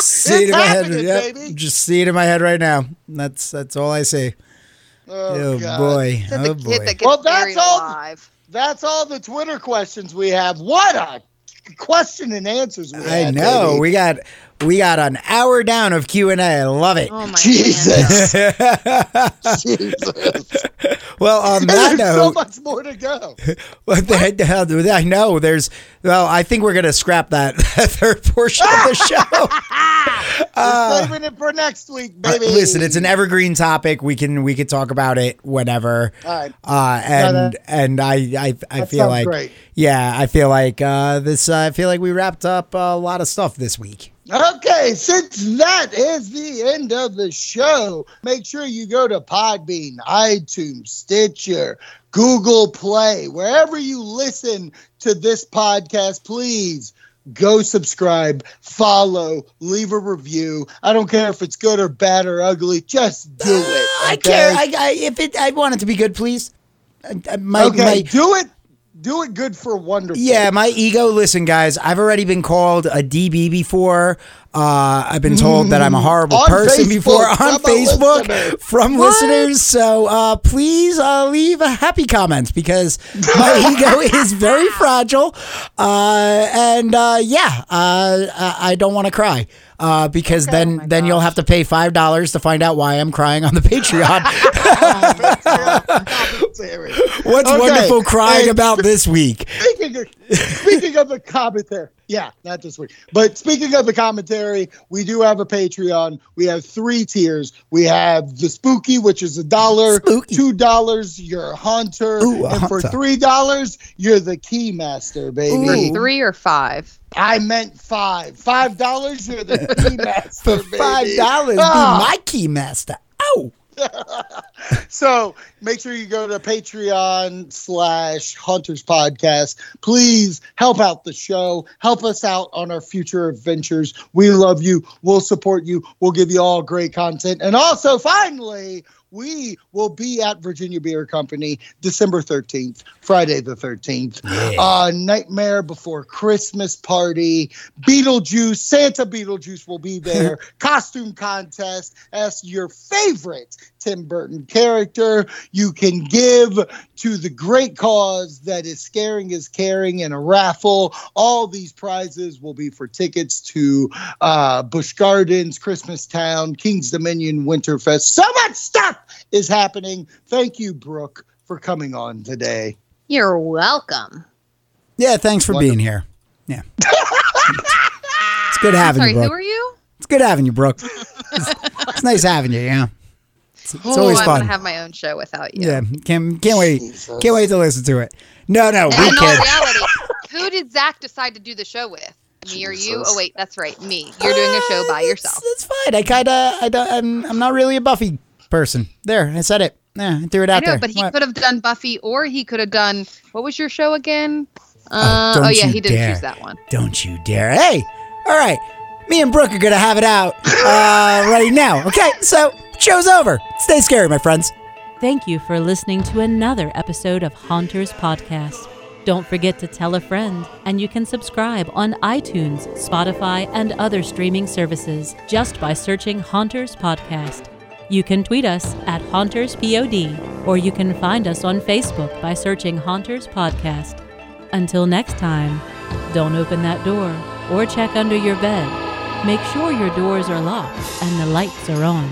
See it in my head, yep. baby. Just see it in my head right now. That's that's all I see. Oh, oh boy. Oh the boy. That well, that's all alive. That's all the Twitter questions we have. What a question and answers we I had, know. Baby. We got we got an hour down of Q and A. I love it. Oh my Jesus. Jesus. Well, on that note, so much more to go. What the hell do I know? There's well, I think we're going to scrap that third portion of the show. uh, We're saving it for next week, baby. Uh, listen, it's an evergreen topic. We can we can talk about it whenever. All right. Uh, and no, no. and I I, I that feel like great. yeah, I feel like uh, this. Uh, I feel like we wrapped up a lot of stuff this week. Okay, since that is the end of the show, make sure you go to Podbean, iTunes, Stitcher, Google Play, wherever you listen to this podcast, please Go subscribe, follow, leave a review. I don't care if it's good or bad or ugly. Just do it. Okay? I care. I, I if it. I want it to be good, please. My, okay, my, do it. Do it good for wonderful. Yeah, my ego. Listen, guys, I've already been called a D B before. Uh, I've been told mm-hmm. that I'm a horrible on person Facebook, before on Facebook listener. from what? listeners. So uh, please uh, leave a happy comment because my ego is very fragile. Uh, and uh, yeah, uh, I don't want to cry uh, because okay, then, oh then gosh. you'll have to pay five dollars to find out why I'm crying on the Patreon. What's okay. wonderful crying hey, about this week? Speaking of, speaking of a comment there. Yeah, not this week. But speaking of the commentary, we do have a Patreon. We have three tiers. We have the Spooky, which is a dollar, spooky. two dollars, you're a hunter, Ooh, a and hunter. for three dollars, you're the key master, baby. For three or five? I meant five. Five dollars, you're the key master. For five dollars, ah. be my key master. Ow. So make sure you go to Patreon slash Hunters Podcast. Please help out the show. Help us out on our future adventures. We love you. We'll support you. We'll give you all great content. And also, finally, we will be at Virginia Beer Company December thirteenth, Friday the thirteenth. Yeah. Uh, Nightmare Before Christmas party. Beetlejuice, Santa Beetlejuice will be there. Costume contest. Ask your favorite Tim Burton character. You can give to the great cause that is Scaring is Caring in a raffle. All these prizes will be for tickets to uh, Busch Gardens, Christmas Town, King's Dominion, Winterfest. So much stuff is happening. Thank you, Brooke, for coming on today. You're welcome. Yeah, thanks for Wonderful. being here. Yeah. It's good having sorry, you, Brooke. Who are you? It's good having you, Brooke. It's, it's nice having you, yeah. It's, it's oh, always fun. I want to have my own show without you. Yeah, can't, can't wait. Jesus. Can't wait to listen to it. No, no, and we in can't. Reality, who did Zach decide to do the show with? Me or you? Oh wait, that's right, me. You're doing a show by yourself. That's fine. I kind of, I don't, I'm, I'm not really a Buffy person. There, I said it. Yeah, I threw it out I know, there. But he what? could have done Buffy, or he could have done what was your show again? Uh, oh, oh yeah, he didn't dare. choose that one. Don't you dare! Hey, all right, me and Brooke are gonna have it out uh, right now. Okay, so show's over. Stay scary, my friends. Thank you for listening to another episode of Haunters Podcast. Don't forget to tell a friend, and you can subscribe on iTunes, Spotify, and other streaming services just by searching Haunters Podcast. You can tweet us at HauntersPod, or you can find us on Facebook by searching Haunters Podcast. Until next time, don't open that door or check under your bed. Make sure your doors are locked and the lights are on.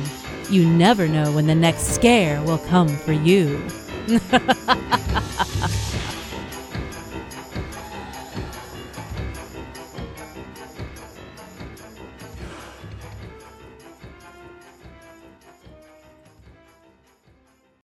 You never know when the next scare will come for you.